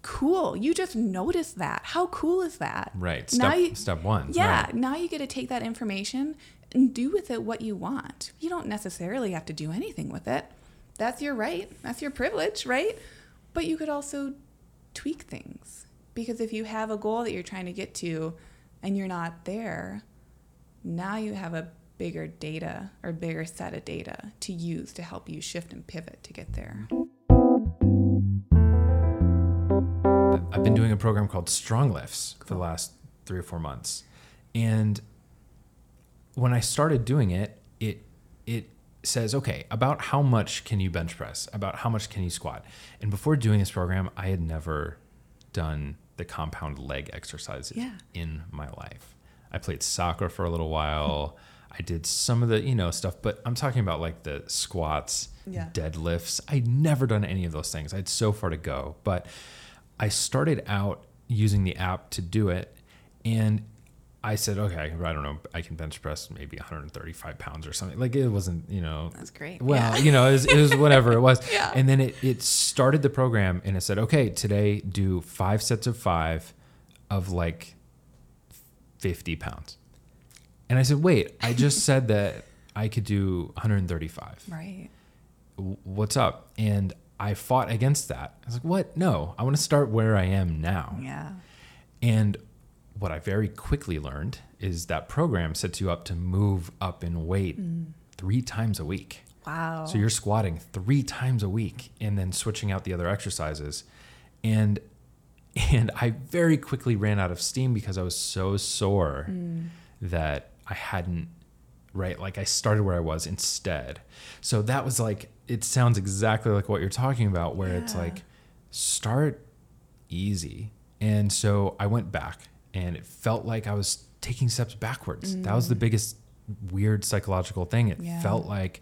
Cool. You just noticed that. How cool is that? Right. Step, now you, step one. Yeah. Right. Now you get to take that information and do with it what you want. You don't necessarily have to do anything with it. That's your right. That's your privilege, right? But you could also tweak things because if you have a goal that you're trying to get to and you're not there, now you have a bigger data or bigger set of data to use to help you shift and pivot to get there. I've been doing a program called StrongLifts for the last three or four months. And when I started doing it, it it says, okay, about how much can you bench press? About how much can you squat? And before doing this program, I had never done the compound leg exercises yeah. in my life. I played soccer for a little while. I did some of the, you know, stuff, but I'm talking about like the squats, yeah. deadlifts. I'd never done any of those things. I had so far to go, but I started out using the app to do it, and I said, okay, I don't know, I can bench press maybe one hundred thirty-five pounds or something. Like it wasn't, you know. That's great. Well, yeah. you know, it was, it was whatever it was. yeah. And then it, it started the program, and it said, okay, today do five sets of five of like fifty pounds. And I said, wait, I just said that I could do one hundred thirty-five. Right. What's up? And I fought against that. I was like, what? No, I want to start where I am now. Yeah. And what I very quickly learned is that program sets you up to move up in weight mm. three times a week. Wow. So you're squatting three times a week and then switching out the other exercises. And and I very quickly ran out of steam because I was so sore mm. that I hadn't, right? Like I started where I was instead. So that was like, it sounds exactly like what you're talking about, where yeah. it's like, start easy. And so I went back and it felt like I was taking steps backwards. Mm. That was the biggest weird psychological thing. It yeah. felt like,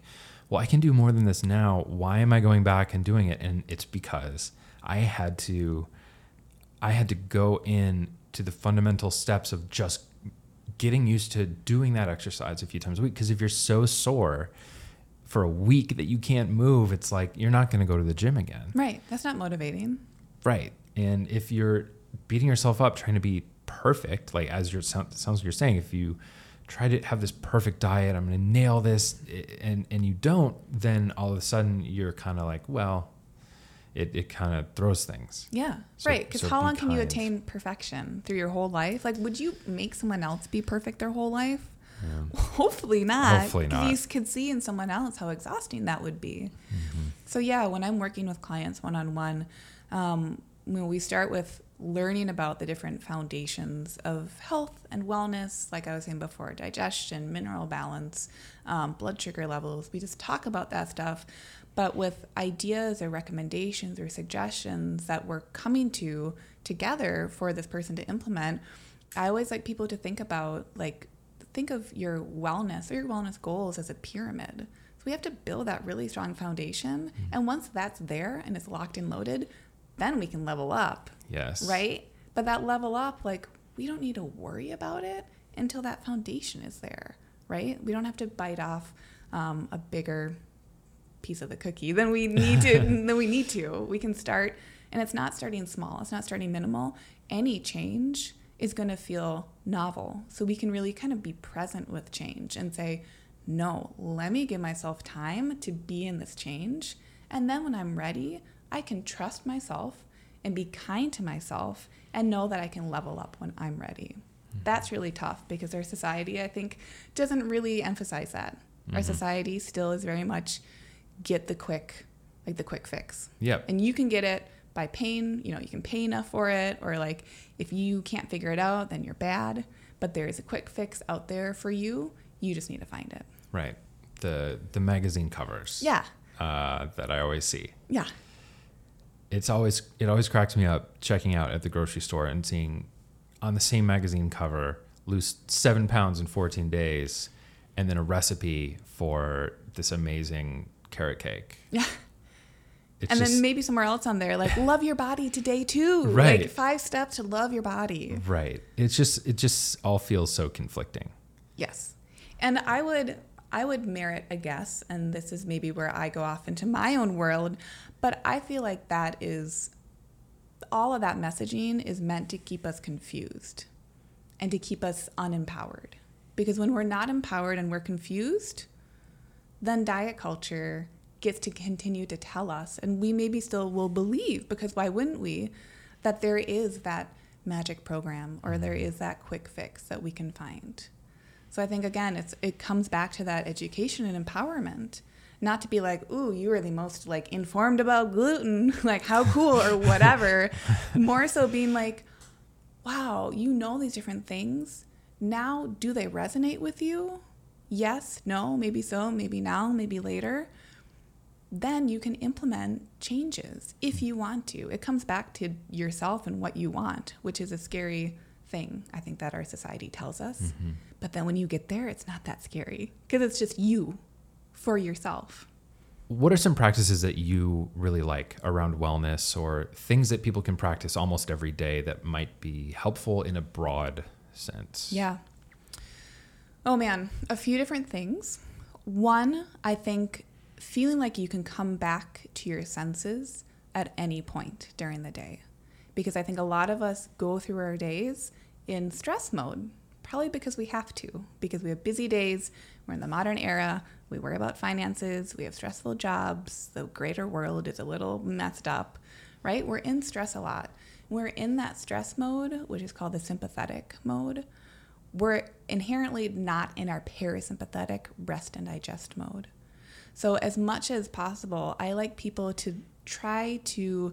well, I can do more than this now. Why am I going back and doing it? And it's because I had to, I had to go in to the fundamental steps of just getting used to doing that exercise a few times a week. Because if you're so sore for a week that you can't move, it's like you're not going to go to the gym again. Right. That's not motivating. Right. And if you're beating yourself up trying to be perfect, like as your sounds like you're saying, if you try to have this perfect diet, I'm going to nail this, and and you don't, then all of a sudden you're kind of like, well, it, it kind of throws things. Yeah. So, right. Because so how long kind. Can you attain perfection through your whole life? Like, would you make someone else be perfect their whole life? Yeah. Hopefully not. Hopefully not. You could see in someone else how exhausting that would be. Mm-hmm. So yeah, when I'm working with clients one-on-one, um, when we start with learning about the different foundations of health and wellness, like I was saying before, digestion, mineral balance, um, blood sugar levels, we just talk about that stuff. But with ideas or recommendations or suggestions that we're coming to together for this person to implement, I always like people to think about like, think of your wellness or your wellness goals as a pyramid. So we have to build that really strong foundation. And once that's there and it's locked and loaded, then we can level up Yes. Right? But that level up, like, we don't need to worry about it until that foundation is there, right? We don't have to bite off um, a bigger piece of the cookie than we need to. than we need to. We can start, and it's not starting small. It's not starting minimal. Any change is going to feel novel. So we can really kind of be present with change and say, no, let me give myself time to be in this change. And then when I'm ready, I can trust myself and be kind to myself and know that I can level up when I'm ready. Mm-hmm. That's really tough because our society, I think, doesn't really emphasize that. Mm-hmm. Our society still is very much get the quick, like the quick fix. Yep. And you can get it by paying, you know, you can pay enough for it, or like if you can't figure it out, then you're bad. But there is a quick fix out there for you. You just need to find it. Right. The the magazine covers. Yeah. Uh, that I always see. Yeah. It's always it always cracks me up checking out at the grocery store and seeing on the same magazine cover, lose seven pounds in fourteen days, and then a recipe for this amazing carrot cake. Yeah. It's and just, then maybe somewhere else on there, like love your body today too. Right. Like five steps to love your body. Right. It's just it just all feels so conflicting. Yes. And I would I would merit a guess, and this is maybe where I go off into my own world, but I feel like that is, all of that messaging is meant to keep us confused and to keep us unempowered. Because when we're not empowered and we're confused, then diet culture gets to continue to tell us, and we maybe still will believe, because why wouldn't we, that there is that magic program or there is that quick fix that we can find. So I think, again, it's it comes back to that education and empowerment, not to be like, ooh, you are the most like informed about gluten, like how cool or whatever, more so being like, wow, you know these different things. Now, do they resonate with you? Yes, no, maybe so, maybe now, maybe later. Then you can implement changes if you want to. It comes back to yourself and what you want, which is a scary thing, I think, that our society tells us. Mm-hmm. But then when you get there, it's not that scary because it's just you for yourself. What are some practices that you really like around wellness, or things that people can practice almost every day that might be helpful in a broad sense? Yeah. Oh man, a few different things. One, I think feeling like you can come back to your senses at any point during the day. Because I think a lot of us go through our days in stress mode, probably because we have to, because we have busy days, we're in the modern era, we worry about finances, we have stressful jobs, the greater world is a little messed up, right? We're in stress a lot. We're in that stress mode, which is called the sympathetic mode. We're inherently not in our parasympathetic rest and digest mode. So as much as possible, I like people to try to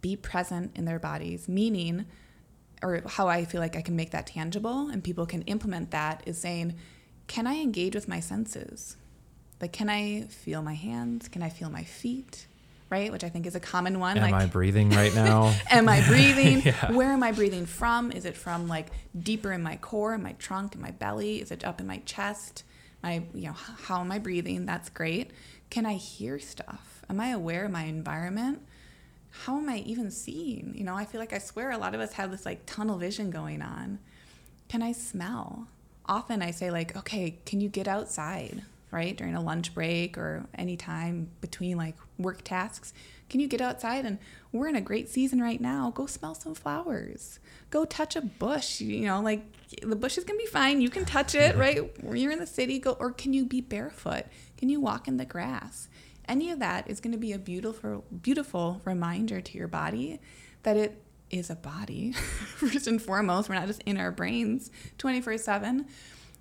be present in their bodies, meaning, or how I feel like I can make that tangible and people can implement that is saying, can I engage with my senses? Like, can I feel my hands? Can I feel my feet? Right? Which I think is a common one. Am like, I breathing right now? Am I breathing? Yeah. Where am I breathing from? Is it from like deeper in my core, in my trunk, in my belly? Is it up in my chest? My, you know, how am I breathing? That's great. Can I hear stuff? Am I aware of my environment? How am I even seeing? You know, I feel like I swear a lot of us have this like tunnel vision going on. Can I smell? Often I say like, okay, can you get outside, right? During a lunch break or any time between like work tasks, can you get outside? And we're in a great season right now. Go smell some flowers. Go touch a bush. You know, like the bush is going to be fine. You can touch it, right? You're in the city. Go, or can you be barefoot? Can you walk in the grass? Any of that is going to be a beautiful, beautiful reminder to your body that it is a body. First and foremost, we're not just in our brains twenty-four seven.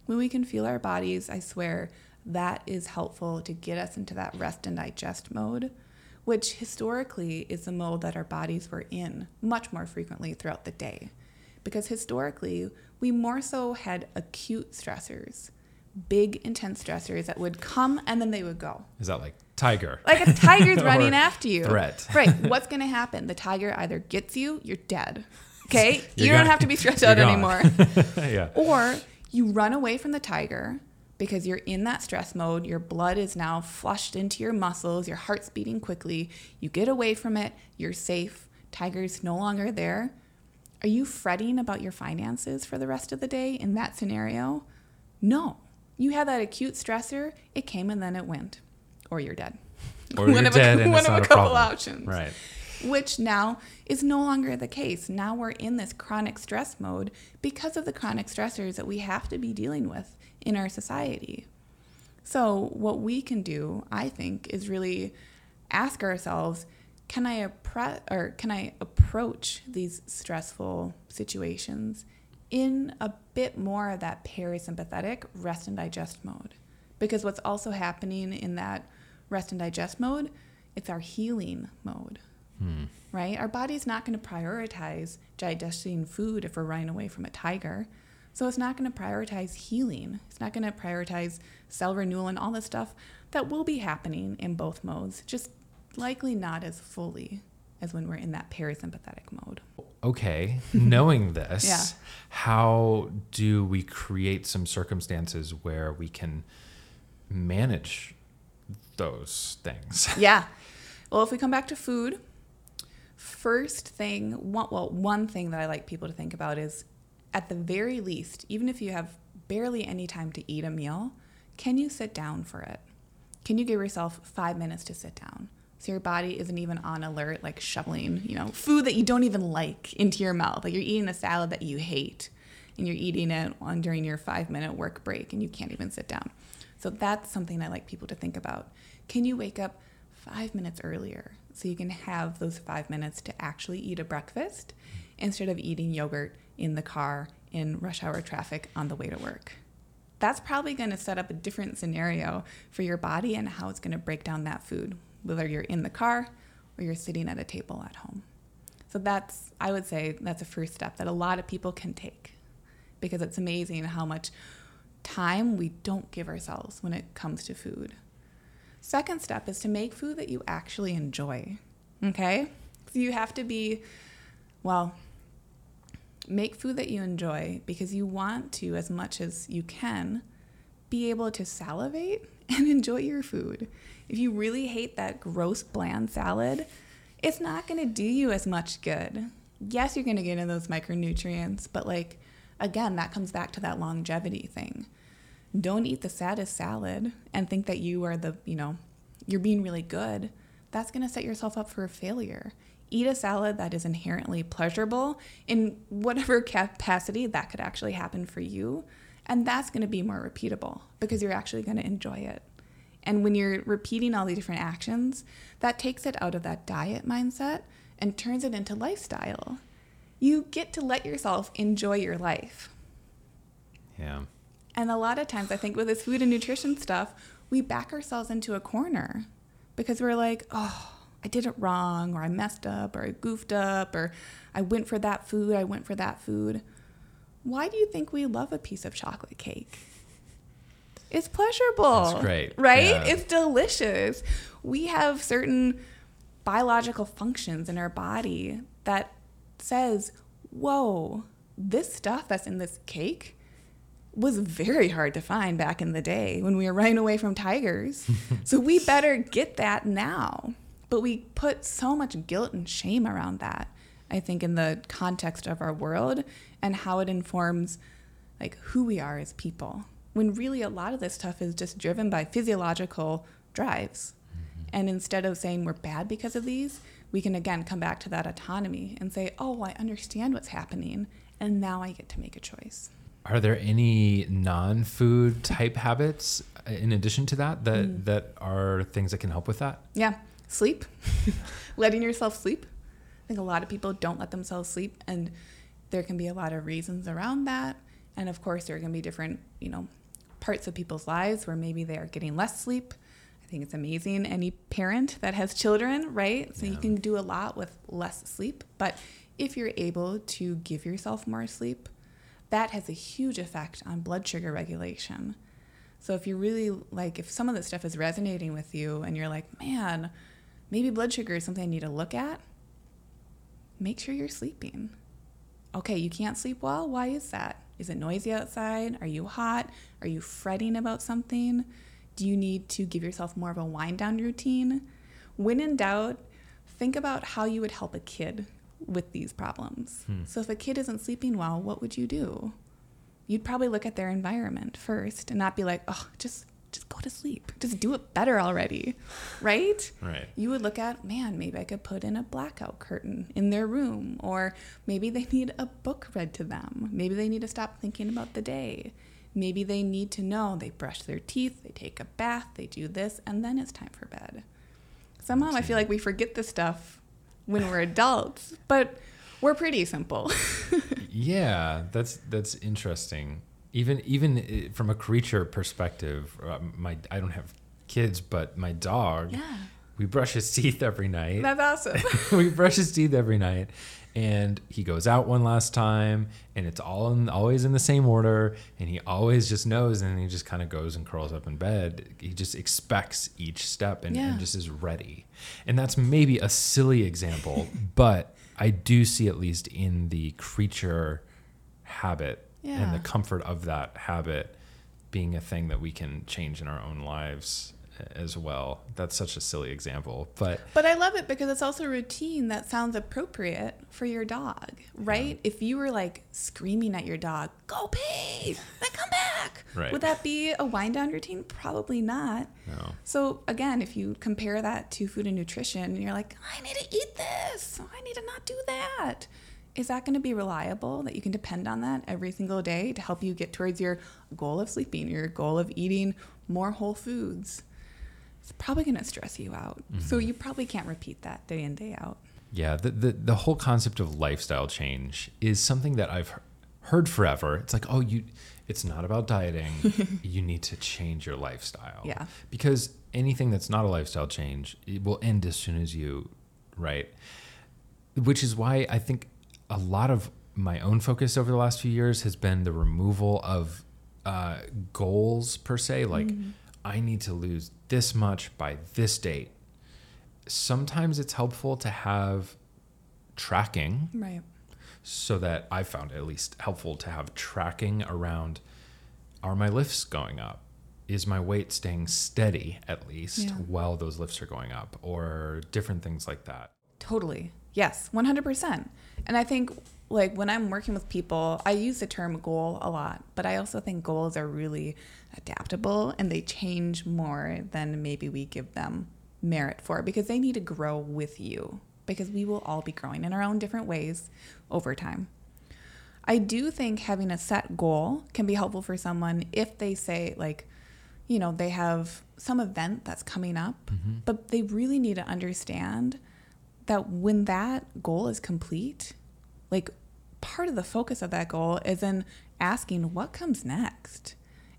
When we can feel our bodies, I swear, that is helpful to get us into that rest and digest mode, which historically is the mode that our bodies were in much more frequently throughout the day. Because historically, we more so had acute stressors. Big, intense stressors that would come and then they would go. Is that like tiger? Like a tiger's running after you. Threat. Right. What's going to happen? The tiger either gets you, you're dead. Okay? you gone. Don't have to be stressed out gone. Anymore. Yeah. Or you run away from the tiger because you're in that stress mode. Your blood is now flushed into your muscles. Your heart's beating quickly. You get away from it. You're safe. Tiger's no longer there. Are you fretting about your finances for the rest of the day in that scenario? No. You had that acute stressor, it came and then it went. Or you're dead. Or you're dead and it's not a problem. One of a couple options. Right. Which now is no longer the case. Now we're in this chronic stress mode because of the chronic stressors that we have to be dealing with in our society. So what we can do, I think, is really ask ourselves, can I appre- or can I approach these stressful situations in a bit more of that parasympathetic rest and digest mode? Because what's also happening in that rest and digest mode, it's our healing mode. Hmm. Right? Our body's not going to prioritize digesting food if we're running away from a tiger. So it's not going to prioritize healing. It's not going to prioritize cell renewal and all this stuff that will be happening in both modes, just likely not as fully as when we're in that parasympathetic mode. Okay. Knowing this, yeah. How do we create some circumstances where we can manage those things? Yeah. Well, if we come back to food, first thing, one, well, one thing that I like people to think about is, at the very least, even if you have barely any time to eat a meal, can you sit down for it? Can you give yourself five minutes to sit down? So your body isn't even on alert, like shoveling, you know, food that you don't even like into your mouth. Like you're eating a salad that you hate and you're eating it on during your five minute work break and you can't even sit down. So that's something I like people to think about. Can you wake up five minutes earlier so you can have those five minutes to actually eat a breakfast instead of eating yogurt in the car in rush hour traffic on the way to work? That's probably going to set up a different scenario for your body and how it's going to break down that food, whether you're in the car or you're sitting at a table at home. So that's, I would say, that's a first step that a lot of people can take, because it's amazing how much time we don't give ourselves when it comes to food. Second step is to make food that you actually enjoy, okay? So you have to be, well, make food that you enjoy, because you want to, as much as you can, be able to salivate and enjoy your food. If you really hate that gross, bland salad, it's not going to do you as much good. Yes, you're going to get in those micronutrients, but like, again, that comes back to that longevity thing. Don't eat the saddest salad and think that you are the, you know, you're being really good. That's going to set yourself up for a failure. Eat a salad that is inherently pleasurable in whatever capacity that could actually happen for you. And that's going to be more repeatable because you're actually going to enjoy it. And when you're repeating all these different actions, that takes it out of that diet mindset and turns it into lifestyle. You get to let yourself enjoy your life. Yeah. And a lot of times, I think with this food and nutrition stuff, we back ourselves into a corner because we're like, oh, I did it wrong, or I messed up, or I goofed up, or I went for that food, I went for that food. Why do you think we love a piece of chocolate cake? It's pleasurable. That's great. Right? Yeah. It's delicious. We have certain biological functions in our body that says, whoa, this stuff that's in this cake was very hard to find back in the day when we were running away from tigers. So we better get that now. But we put so much guilt and shame around that, I think, in the context of our world and how it informs like who we are as people. When really a lot of this stuff is just driven by physiological drives. Mm-hmm. And instead of saying we're bad because of these, we can again come back to that autonomy and say, oh, I understand what's happening. And now I get to make a choice. Are there any non-food type habits in addition to that that, mm. that are things that can help with that? Yeah. Sleep. Letting yourself sleep. I think a lot of people don't let themselves sleep, and there can be a lot of reasons around that. And of course, there are going to be different, you know, parts of people's lives where maybe they are getting less sleep. I think it's amazing. Any parent that has children, right? So yeah. You can do a lot with less sleep. But if you're able to give yourself more sleep, that has a huge effect on blood sugar regulation. So if you're really like, if some of this stuff is resonating with you and you're like, man, maybe blood sugar is something I need to look at, make sure you're sleeping. Okay, you can't sleep well? Why is that? Is it noisy outside? Are you hot? Are you fretting about something? Do you need to give yourself more of a wind down routine? When in doubt, think about how you would help a kid with these problems. Hmm. So if a kid isn't sleeping well, what would you do? You'd probably look at their environment first and not be like, oh, just just go to sleep. Just do it better already, right? Right. You would look at, man, maybe I could put in a blackout curtain in their room, or maybe they need a book read to them. Maybe they need to stop thinking about the day. Maybe they need to know they brush their teeth, they take a bath, they do this, and then it's time for bed. Somehow I feel like we forget this stuff when we're adults, but we're pretty simple. Yeah, that's that's interesting. Even even from a creature perspective, my I don't have kids, but my dog, yeah. we brush his teeth every night. That's awesome. We brush his teeth every night. And he goes out one last time, and it's all in, always in the same order, and he always just knows, and he just kind of goes and curls up in bed. He just expects each step and, yeah. and just is ready. And that's maybe a silly example, but I do see, at least in the creature habit yeah. and the comfort of that habit, being a thing that we can change in our own lives as well. That's such a silly example, but but I love it because it's also a routine that sounds appropriate for your dog, right? Yeah. If you were like screaming at your dog, go pee, then come back, right. would that be a wind down routine? Probably not. No. So again, if you compare that to food and nutrition, and you're like, I need to eat this, I need to not do that. Is that going to be reliable, that you can depend on that every single day to help you get towards your goal of sleeping, your goal of eating more whole foods? It's probably going to stress you out. Mm-hmm. So you probably can't repeat that day in, day out. Yeah, the, the the whole concept of lifestyle change is something that I've heard forever. It's like, oh, you, it's not about dieting. You need to change your lifestyle. Yeah. Because anything that's not a lifestyle change, it will end as soon as you, right? Which is why I think a lot of my own focus over the last few years has been the removal of uh, goals per se, like, mm-hmm. I need to lose this much by this date. Sometimes it's helpful to have tracking. Right. So that I found it at least helpful to have tracking around, are my lifts going up? Is my weight staying steady at least yeah. while those lifts are going up, or different things like that? Totally. Yes, one hundred percent. And I think like when I'm working with people, I use the term goal a lot, but I also think goals are really adaptable and they change more than maybe we give them merit for, because they need to grow with you, because we will all be growing in our own different ways over time. I do think having a set goal can be helpful for someone if they say like, you know, they have some event that's coming up, mm-hmm. but they really need to understand that when that goal is complete, like part of the focus of that goal is in asking what comes next,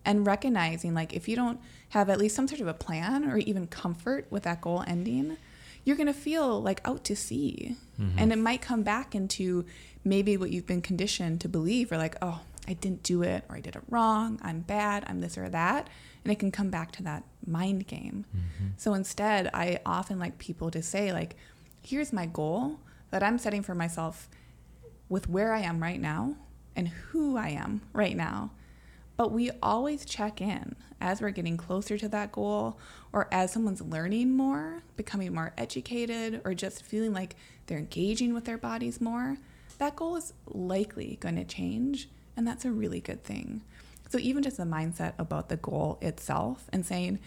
and recognizing like if you don't have at least some sort of a plan or even comfort with that goal ending, you're going to feel like out to sea. Mm-hmm. And it might come back into maybe what you've been conditioned to believe, or like, oh, I didn't do it, or I did it wrong, I'm bad, I'm this or that. And it can come back to that mind game. Mm-hmm. So instead, I often like people to say like, here's my goal that I'm setting for myself with where I am right now and who I am right now. But we always check in as we're getting closer to that goal, or as someone's learning more, becoming more educated, or just feeling like they're engaging with their bodies more. That goal is likely going to change, and that's a really good thing. So even just the mindset about the goal itself, and saying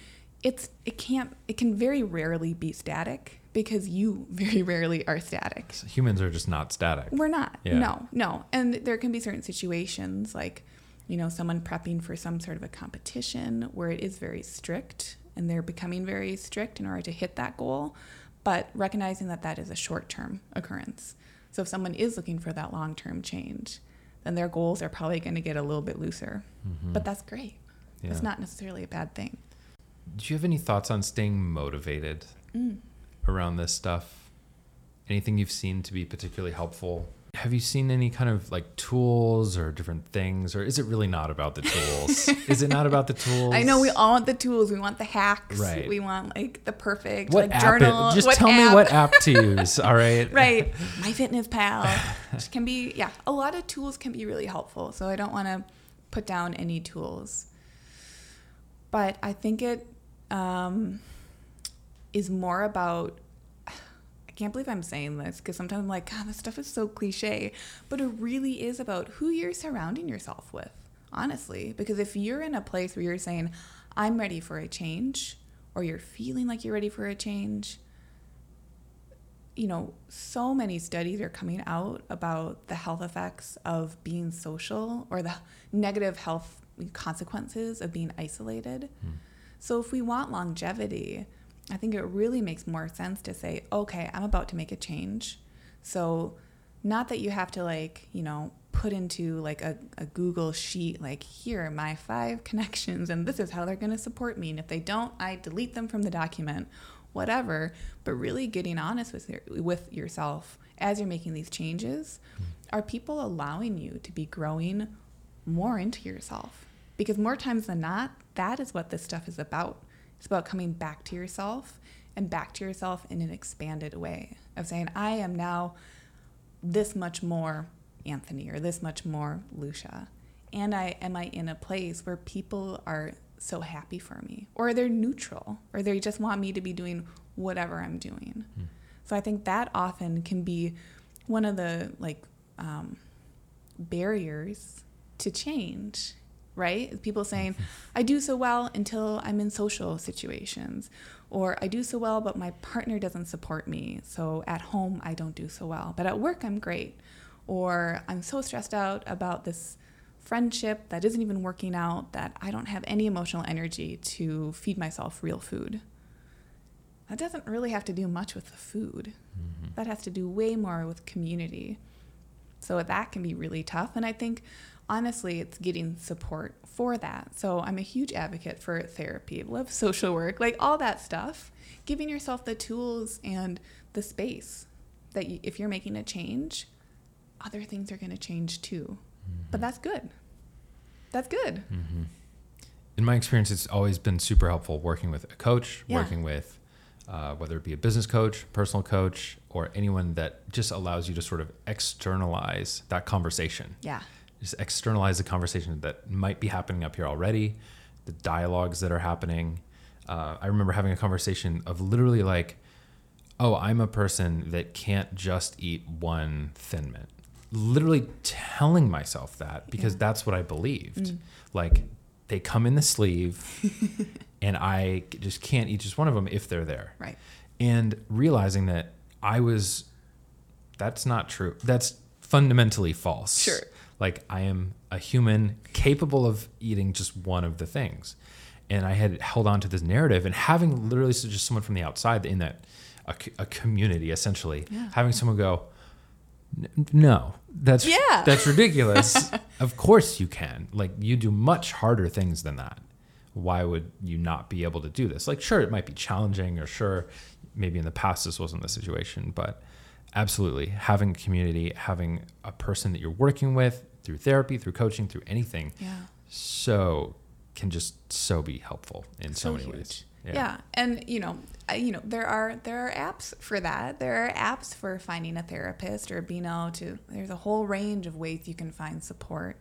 it's it can't it can very rarely be static, because you very rarely are static. So humans are just not static. We're not. Yeah. No, no. And there can be certain situations like, you know, someone prepping for some sort of a competition where it is very strict and they're becoming very strict in order to hit that goal, but recognizing that that is a short-term occurrence. So if someone is looking for that long-term change, then their goals are probably going to get a little bit looser. Mm-hmm. But that's great. Yeah. It's not necessarily a bad thing. Do you have any thoughts on staying motivated mm. around this stuff? Anything you've seen to be particularly helpful? Have you seen any kind of like tools or different things, or is it really not about the tools? Is it not about the tools? I know we all want the tools. We want the hacks. Right. We want like the perfect what like journal. It, just what tell app? me what app to use. All right. Right. MyFitnessPal. Which can be, yeah, a lot of tools can be really helpful. So I don't want to put down any tools, but I think it um, is more about can't believe I'm saying this, because sometimes I'm like, God, this stuff is so cliche, but it really is about who you're surrounding yourself with, honestly. Because if you're in a place where you're saying, I'm ready for a change, or you're feeling like you're ready for a change, you know, so many studies are coming out about the health effects of being social, or the negative health consequences of being isolated. Mm. So if we want longevity, I think it really makes more sense to say, okay, I'm about to make a change. So not that you have to, like, you know, put into like a, a Google sheet, like, here are my five connections and this is how they're going to support me, and if they don't, I delete them from the document, whatever. But really getting honest with your, with yourself as you're making these changes. Are people allowing you to be growing more into yourself? Because more times than not, that is what this stuff is about. It's about coming back to yourself, and back to yourself in an expanded way of saying, I am now this much more Anthony, or this much more Lucia. And I am I in a place where people are so happy for me, or they're neutral, or they just want me to be doing whatever I'm doing. Mm. So I think that often can be one of the like um, barriers to change, right? People saying, I do so well until I'm in social situations, or I do so well, but my partner doesn't support me. So at home, I don't do so well, but at work, I'm great. Or I'm so stressed out about this friendship that isn't even working out that I don't have any emotional energy to feed myself real food. That doesn't really have to do much with the food. Mm-hmm. That has to do way more with community. So that can be really tough. And I think, honestly, it's getting support for that. So I'm a huge advocate for therapy, love social work, like all that stuff. Giving yourself the tools and the space that you, if you're making a change, other things are going to change too. Mm-hmm. But that's good. That's good. Mm-hmm. In my experience, it's always been super helpful working with a coach, yeah. working with uh, whether it be a business coach, personal coach, or anyone that just allows you to sort of externalize that conversation. Yeah. Just externalize the conversation that might be happening up here already, the dialogues that are happening. Uh, I remember having a conversation of literally like, oh, I'm a person that can't just eat one Thin Mint. Literally telling myself that, because yeah. that's what I believed. Mm. Like, they come in the sleeve and I just can't eat just one of them if they're there. Right. And realizing that I was, that's not true. That's fundamentally false. Sure. Like, I am a human capable of eating just one of the things. And I had held on to this narrative, and having literally just someone from the outside in that, a, a community essentially, yeah. having someone go, no, that's yeah. that's ridiculous. Of course you can. Like, you do much harder things than that. Why would you not be able to do this? Like, sure, it might be challenging, or sure, maybe in the past this wasn't the situation, but absolutely having a community, having a person that you're working with through therapy, through coaching, through anything, yeah. so can just so be helpful in so, so many huge. ways. Yeah. yeah. And, you know, I, you know, there are, there are apps for that. There are apps for finding a therapist, or being able to, there's a whole range of ways you can find support.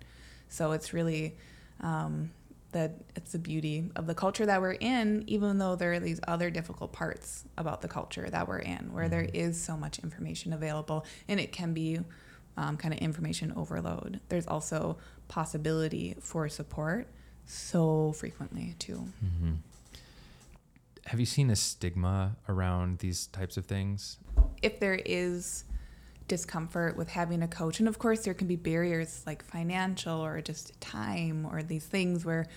So it's really, um, that it's the beauty of the culture that we're in, even though there are these other difficult parts about the culture that we're in, where mm-hmm. there is so much information available, and it can be um, kind of information overload. There's also possibility for support so frequently too. Mm-hmm. Have you seen a stigma around these types of things? If there is discomfort with having a coach, and of course there can be barriers like financial or just time, or these things where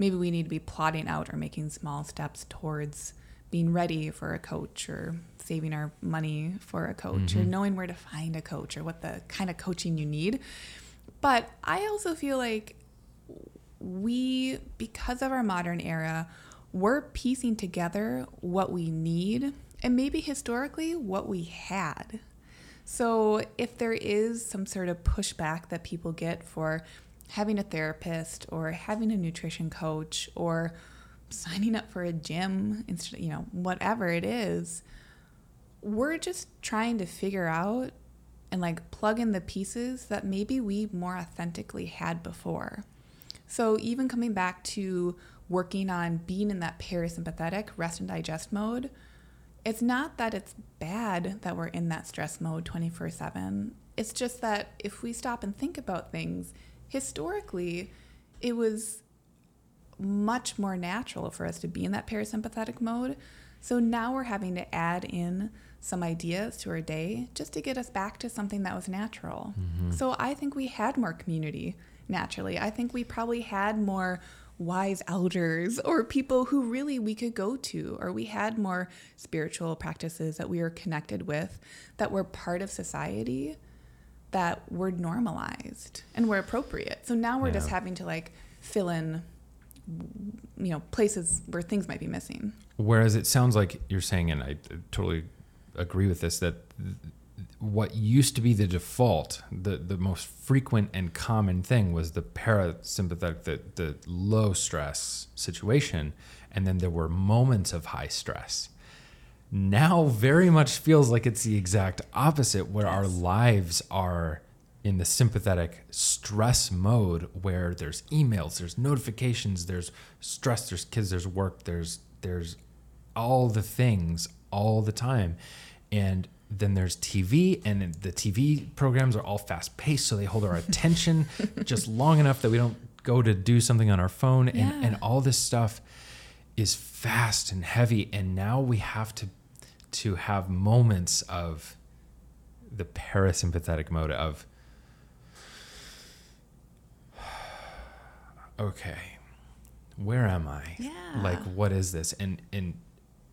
maybe we need to be plotting out or making small steps towards being ready for a coach, or saving our money for a coach, mm-hmm. or knowing where to find a coach, or what the kind of coaching you need. But I also feel like we, because of our modern era, we're piecing together what we need, and maybe historically what we had. So if there is some sort of pushback that people get for having a therapist, or having a nutrition coach, or signing up for a gym, instead, you know, whatever it is, we're just trying to figure out and like plug in the pieces that maybe we more authentically had before. So even coming back to working on being in that parasympathetic rest and digest mode, it's not that it's bad that we're in that stress mode twenty-four seven. It's just that if we stop and think about things, historically, it was much more natural for us to be in that parasympathetic mode. So now we're having to add in some ideas to our day just to get us back to something that was natural. Mm-hmm. So I think we had more community naturally. I think we probably had more wise elders or people who really we could go to, or we had more spiritual practices that we were connected with, that were part of society, that were normalized and were appropriate. So now we're yeah. just having to like fill in, you know, places where things might be missing. Whereas it sounds like you're saying, and I totally agree with this, that th- what used to be the default, the, the most frequent and common thing was the parasympathetic, the, the low stress situation. And then there were moments of high stress. Now very much feels like it's the exact opposite, where yes. our lives are in the sympathetic stress mode, where there's emails, there's notifications, there's stress, there's kids, there's work, there's there's all the things all the time. And then there's T V, and the T V programs are all fast paced, so they hold our attention just long enough that we don't go to do something on our phone. Yeah. And, and all this stuff is fast and heavy. And now we have to to have moments of the parasympathetic mode of, okay, where am I? Yeah. Like, what is this? And, and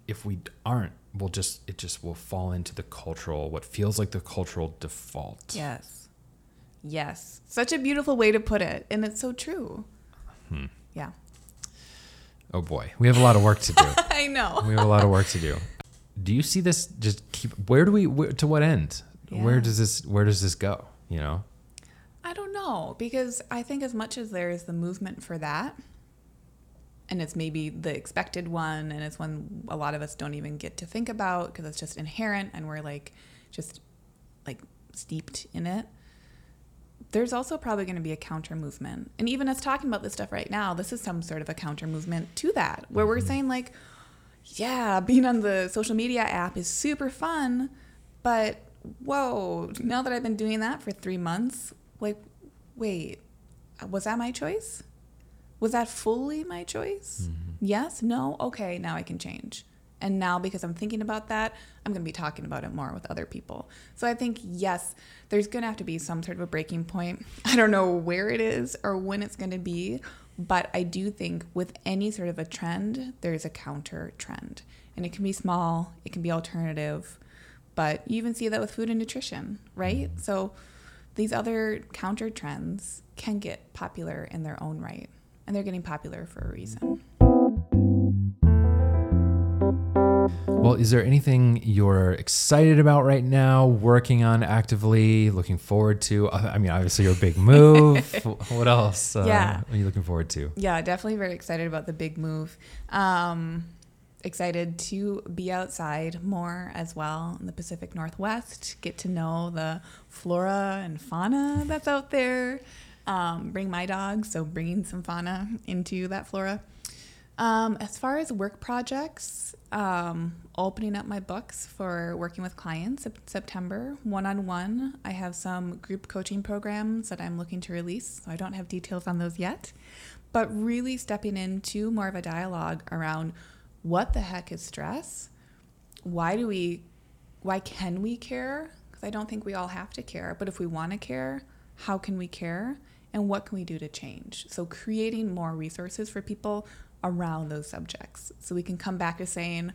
if we aren't, we'll just, it just will fall into the cultural, what feels like the cultural default. Yes. Yes. Such a beautiful way to put it. And it's so true. Hmm. Yeah. Oh boy. We have a lot of work to do. I know. We have a lot of work to do. Do you see this just keep, where do we, where, to what end? Yeah. Where does this, where does this go? You know? I don't know, because I think as much as there is the movement for that, and it's maybe the expected one, and it's one a lot of us don't even get to think about because it's just inherent and we're like just like steeped in it, there's also probably going to be a counter movement. And even us talking about this stuff right now, this is some sort of a counter movement to that, where we're saying like, yeah, being on the social media app is super fun, but whoa, now that I've been doing that for three months, like, wait, was that my choice? Was that fully my choice? Mm-hmm. Yes? No? Okay, now I can change. And now because I'm thinking about that, I'm going to be talking about it more with other people. So I think, yes, there's going to have to be some sort of a breaking point. I don't know where it is or when it's going to be, but I do think with any sort of a trend, there's a counter trend. And it can be small, it can be alternative, but you even see that with food and nutrition, right? Mm-hmm. So these other counter trends can get popular in their own right. And they're getting popular for a reason. Well, is there anything you're excited about right now, working on actively, looking forward to? I mean, obviously your big move. What else uh, yeah. are you looking forward to? Yeah, definitely very excited about the big move. Um, excited to be outside more as well in the Pacific Northwest, get to know the flora and fauna that's out there. Um, bring my dog, so bringing some fauna into that flora. Um, as far as work projects, um, opening up my books for working with clients in September, one-on-one. I have some group coaching programs that I'm looking to release, so I don't have details on those yet, but really stepping into more of a dialogue around what the heck is stress? Why do we, why can we care? Because I don't think we all have to care, but if we want to care, how can we care? And what can we do to change? So creating more resources for people around those subjects, so we can come back to saying,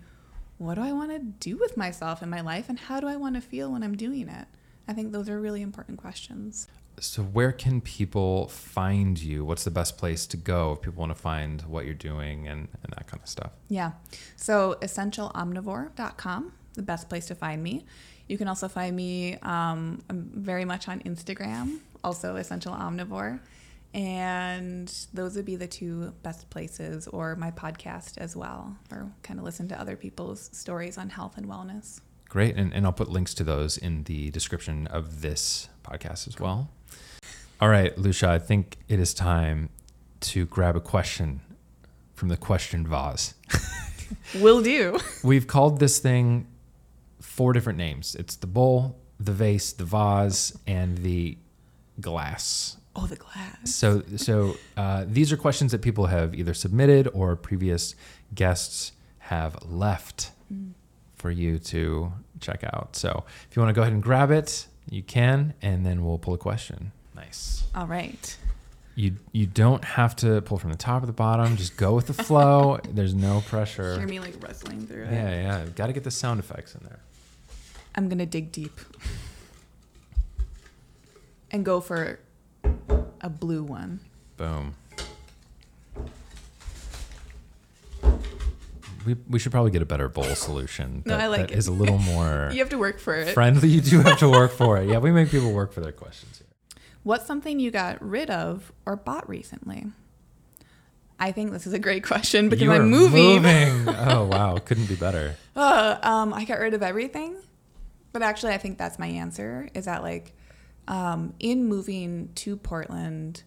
what do I want to do with myself in my life? And how do I want to feel when I'm doing it? I think those are really important questions. So where can people find you? What's the best place to go if people want to find what you're doing and, and that kind of stuff? Yeah. So essential omnivore dot com, the best place to find me. You can also find me um, very much on Instagram, also Essential Omnivore. And those would be the two best places, or my podcast as well, or kind of listen to other people's stories on health and wellness. Great. And, and I'll put links to those in the description of this podcast as well. All right, Lucia, I think it is time to grab a question from the question vase. Will do. We've called this thing four different names. It's the bowl, the vase, the vase, and the glass. Oh, the glass. So so uh, these are questions that people have either submitted or previous guests have left mm. for you to check out. So if you want to go ahead and grab it, you can, and then we'll pull a question. Nice. All right. You you don't have to pull from the top or the bottom. Just go with the flow. There's no pressure. Hear me like rustling through it. Yeah, yeah. Got to get the sound effects in there. I'm going to dig deep and go for a blue one. Boom. We we should probably get a better bowl solution. No, that, I like that it. Is a little more. You have to work for it. Friendly, you do have to work for it. Yeah, we make people work for their questions here. What's something you got rid of or bought recently? I think this is a great question because you I'm moving. moving. Oh, wow. Couldn't be better. Uh, um, I got rid of everything. But actually, I think that's my answer is that like um, in moving to Portland,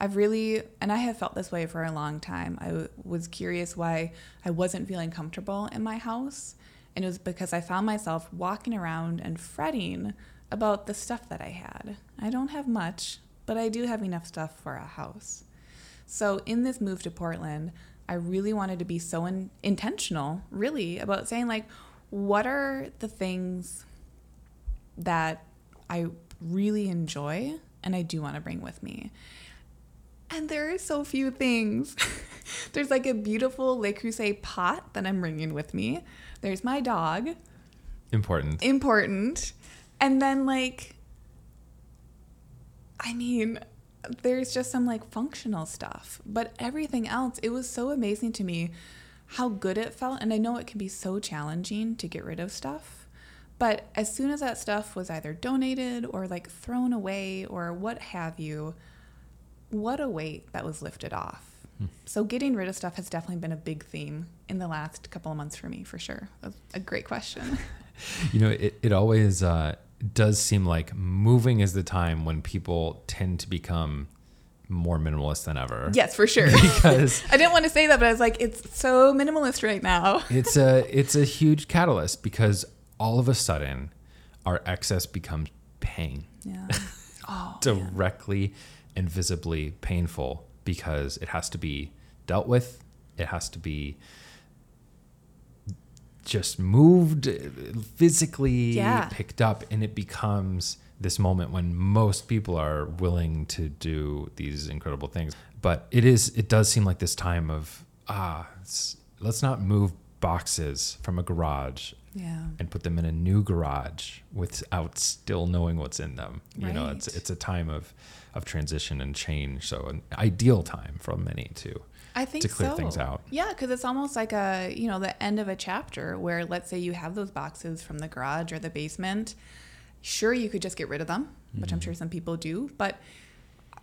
I've really, and I have felt this way for a long time. I w- was curious why I wasn't feeling comfortable in my house. And it was because I found myself walking around and fretting about the stuff that I had. I don't have much, but I do have enough stuff for a house. So in this move to Portland, I really wanted to be so in- intentional, really, about saying like, what are the things that I really enjoy and I do want to bring with me? And there are so few things. There's like a beautiful Le Creuset pot that I'm bringing with me. There's my dog. Important. Important. And then, like, I mean, there's just some, like, functional stuff. But everything else, it was so amazing to me how good it felt. And I know it can be so challenging to get rid of stuff. But as soon as that stuff was either donated or, like, thrown away or what have you, what a weight that was lifted off. Hmm. So getting rid of stuff has definitely been a big theme in the last couple of months for me, for sure. That's a great question. You know, it, it always... Uh, does seem like moving is the time when people tend to become more minimalist than ever. Yes, for sure. Because I didn't want to say that, but I was like, it's so minimalist right now. it's a it's a huge catalyst because all of a sudden our excess becomes pain. Yeah. Oh, directly yeah. and visibly painful because it has to be dealt with. It has to be just moved physically, yeah. picked up, and it becomes this moment when most people are willing to do these incredible things. But it is, it does seem like this time of, ah, let's not move boxes from a garage yeah. and put them in a new garage without still knowing what's in them. Right. You know, it's it's a time of, of transition and change. So an ideal time for many too. I think to clear so. things out. Yeah, because it's almost like a, you know, the end of a chapter where let's say you have those boxes from the garage or the basement. Sure, you could just get rid of them, mm-hmm. which I'm sure some people do. But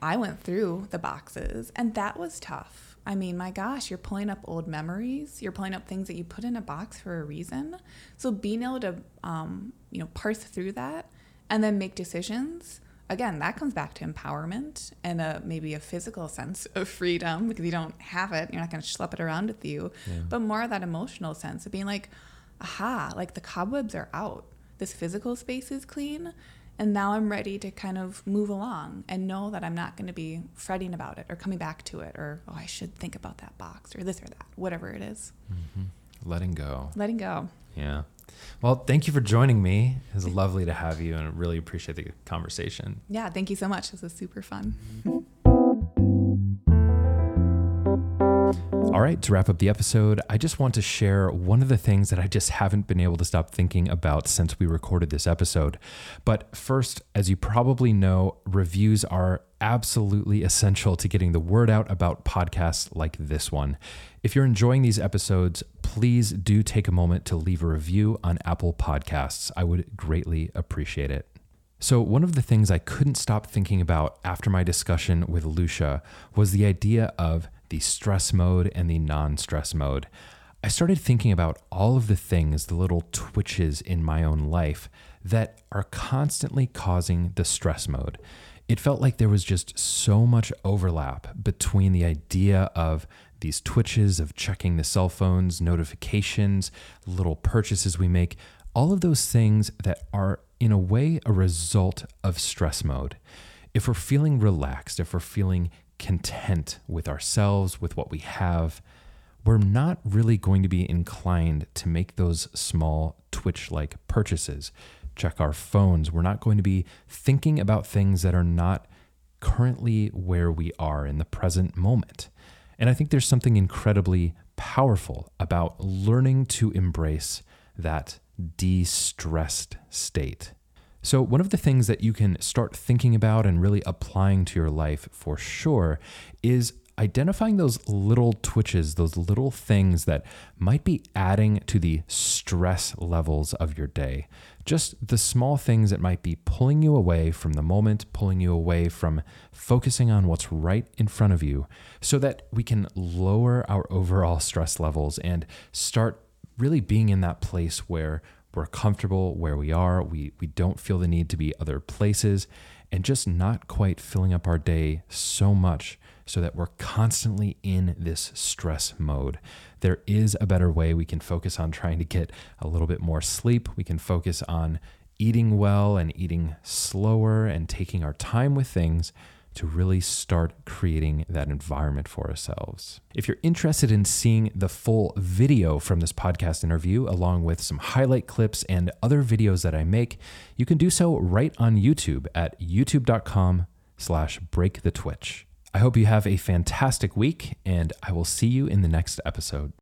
I went through the boxes and that was tough. I mean, my gosh, you're pulling up old memories. You're pulling up things that you put in a box for a reason. So being able to, um, you know, parse through that and then make decisions. Again, that comes back to empowerment and a, maybe a physical sense of freedom because you don't have it. You're not going to schlep it around with you. Yeah. But more of that emotional sense of being like, aha, like the cobwebs are out. This physical space is clean. And now I'm ready to kind of move along and know that I'm not going to be fretting about it or coming back to it or, oh, I should think about that box or this or that, whatever it is. Mm-hmm. Letting go. Letting go. Yeah. Well, thank you for joining me. It was lovely to have you and I really appreciate the conversation. Yeah, thank you so much. This was super fun. All right, to wrap up the episode, I just want to share one of the things that I just haven't been able to stop thinking about since we recorded this episode. But first, as you probably know, reviews are absolutely essential to getting the word out about podcasts like this one. If you're enjoying these episodes, please do take a moment to leave a review on Apple Podcasts. I would greatly appreciate it. So one of the things I couldn't stop thinking about after my discussion with Lucia was the idea of the stress mode and the non-stress mode. I started thinking about all of the things, the little twitches in my own life that are constantly causing the stress mode. It felt like there was just so much overlap between the idea of these twitches of checking the cell phones, notifications, little purchases we make, all of those things that are in a way a result of stress mode. If we're feeling relaxed, if we're feeling content with ourselves, with what we have, we're not really going to be inclined to make those small twitch-like purchases. Check our phones. We're not going to be thinking about things that are not currently where we are in the present moment. And I think there's something incredibly powerful about learning to embrace that de-stressed state. So one of the things that you can start thinking about and really applying to your life for sure is identifying those little twitches, those little things that might be adding to the stress levels of your day. Just the small things that might be pulling you away from the moment, pulling you away from focusing on what's right in front of you, so that we can lower our overall stress levels and start really being in that place where we're comfortable where we are, we we don't feel the need to be other places, and just not quite filling up our day so much so that we're constantly in this stress mode. There is a better way. We can focus on trying to get a little bit more sleep. We can focus on eating well and eating slower and taking our time with things to really start creating that environment for ourselves. If you're interested in seeing the full video from this podcast interview, along with some highlight clips and other videos that I make, you can do so right on YouTube at youtube.com slash break the twitch. I hope you have a fantastic week, and I will see you in the next episode.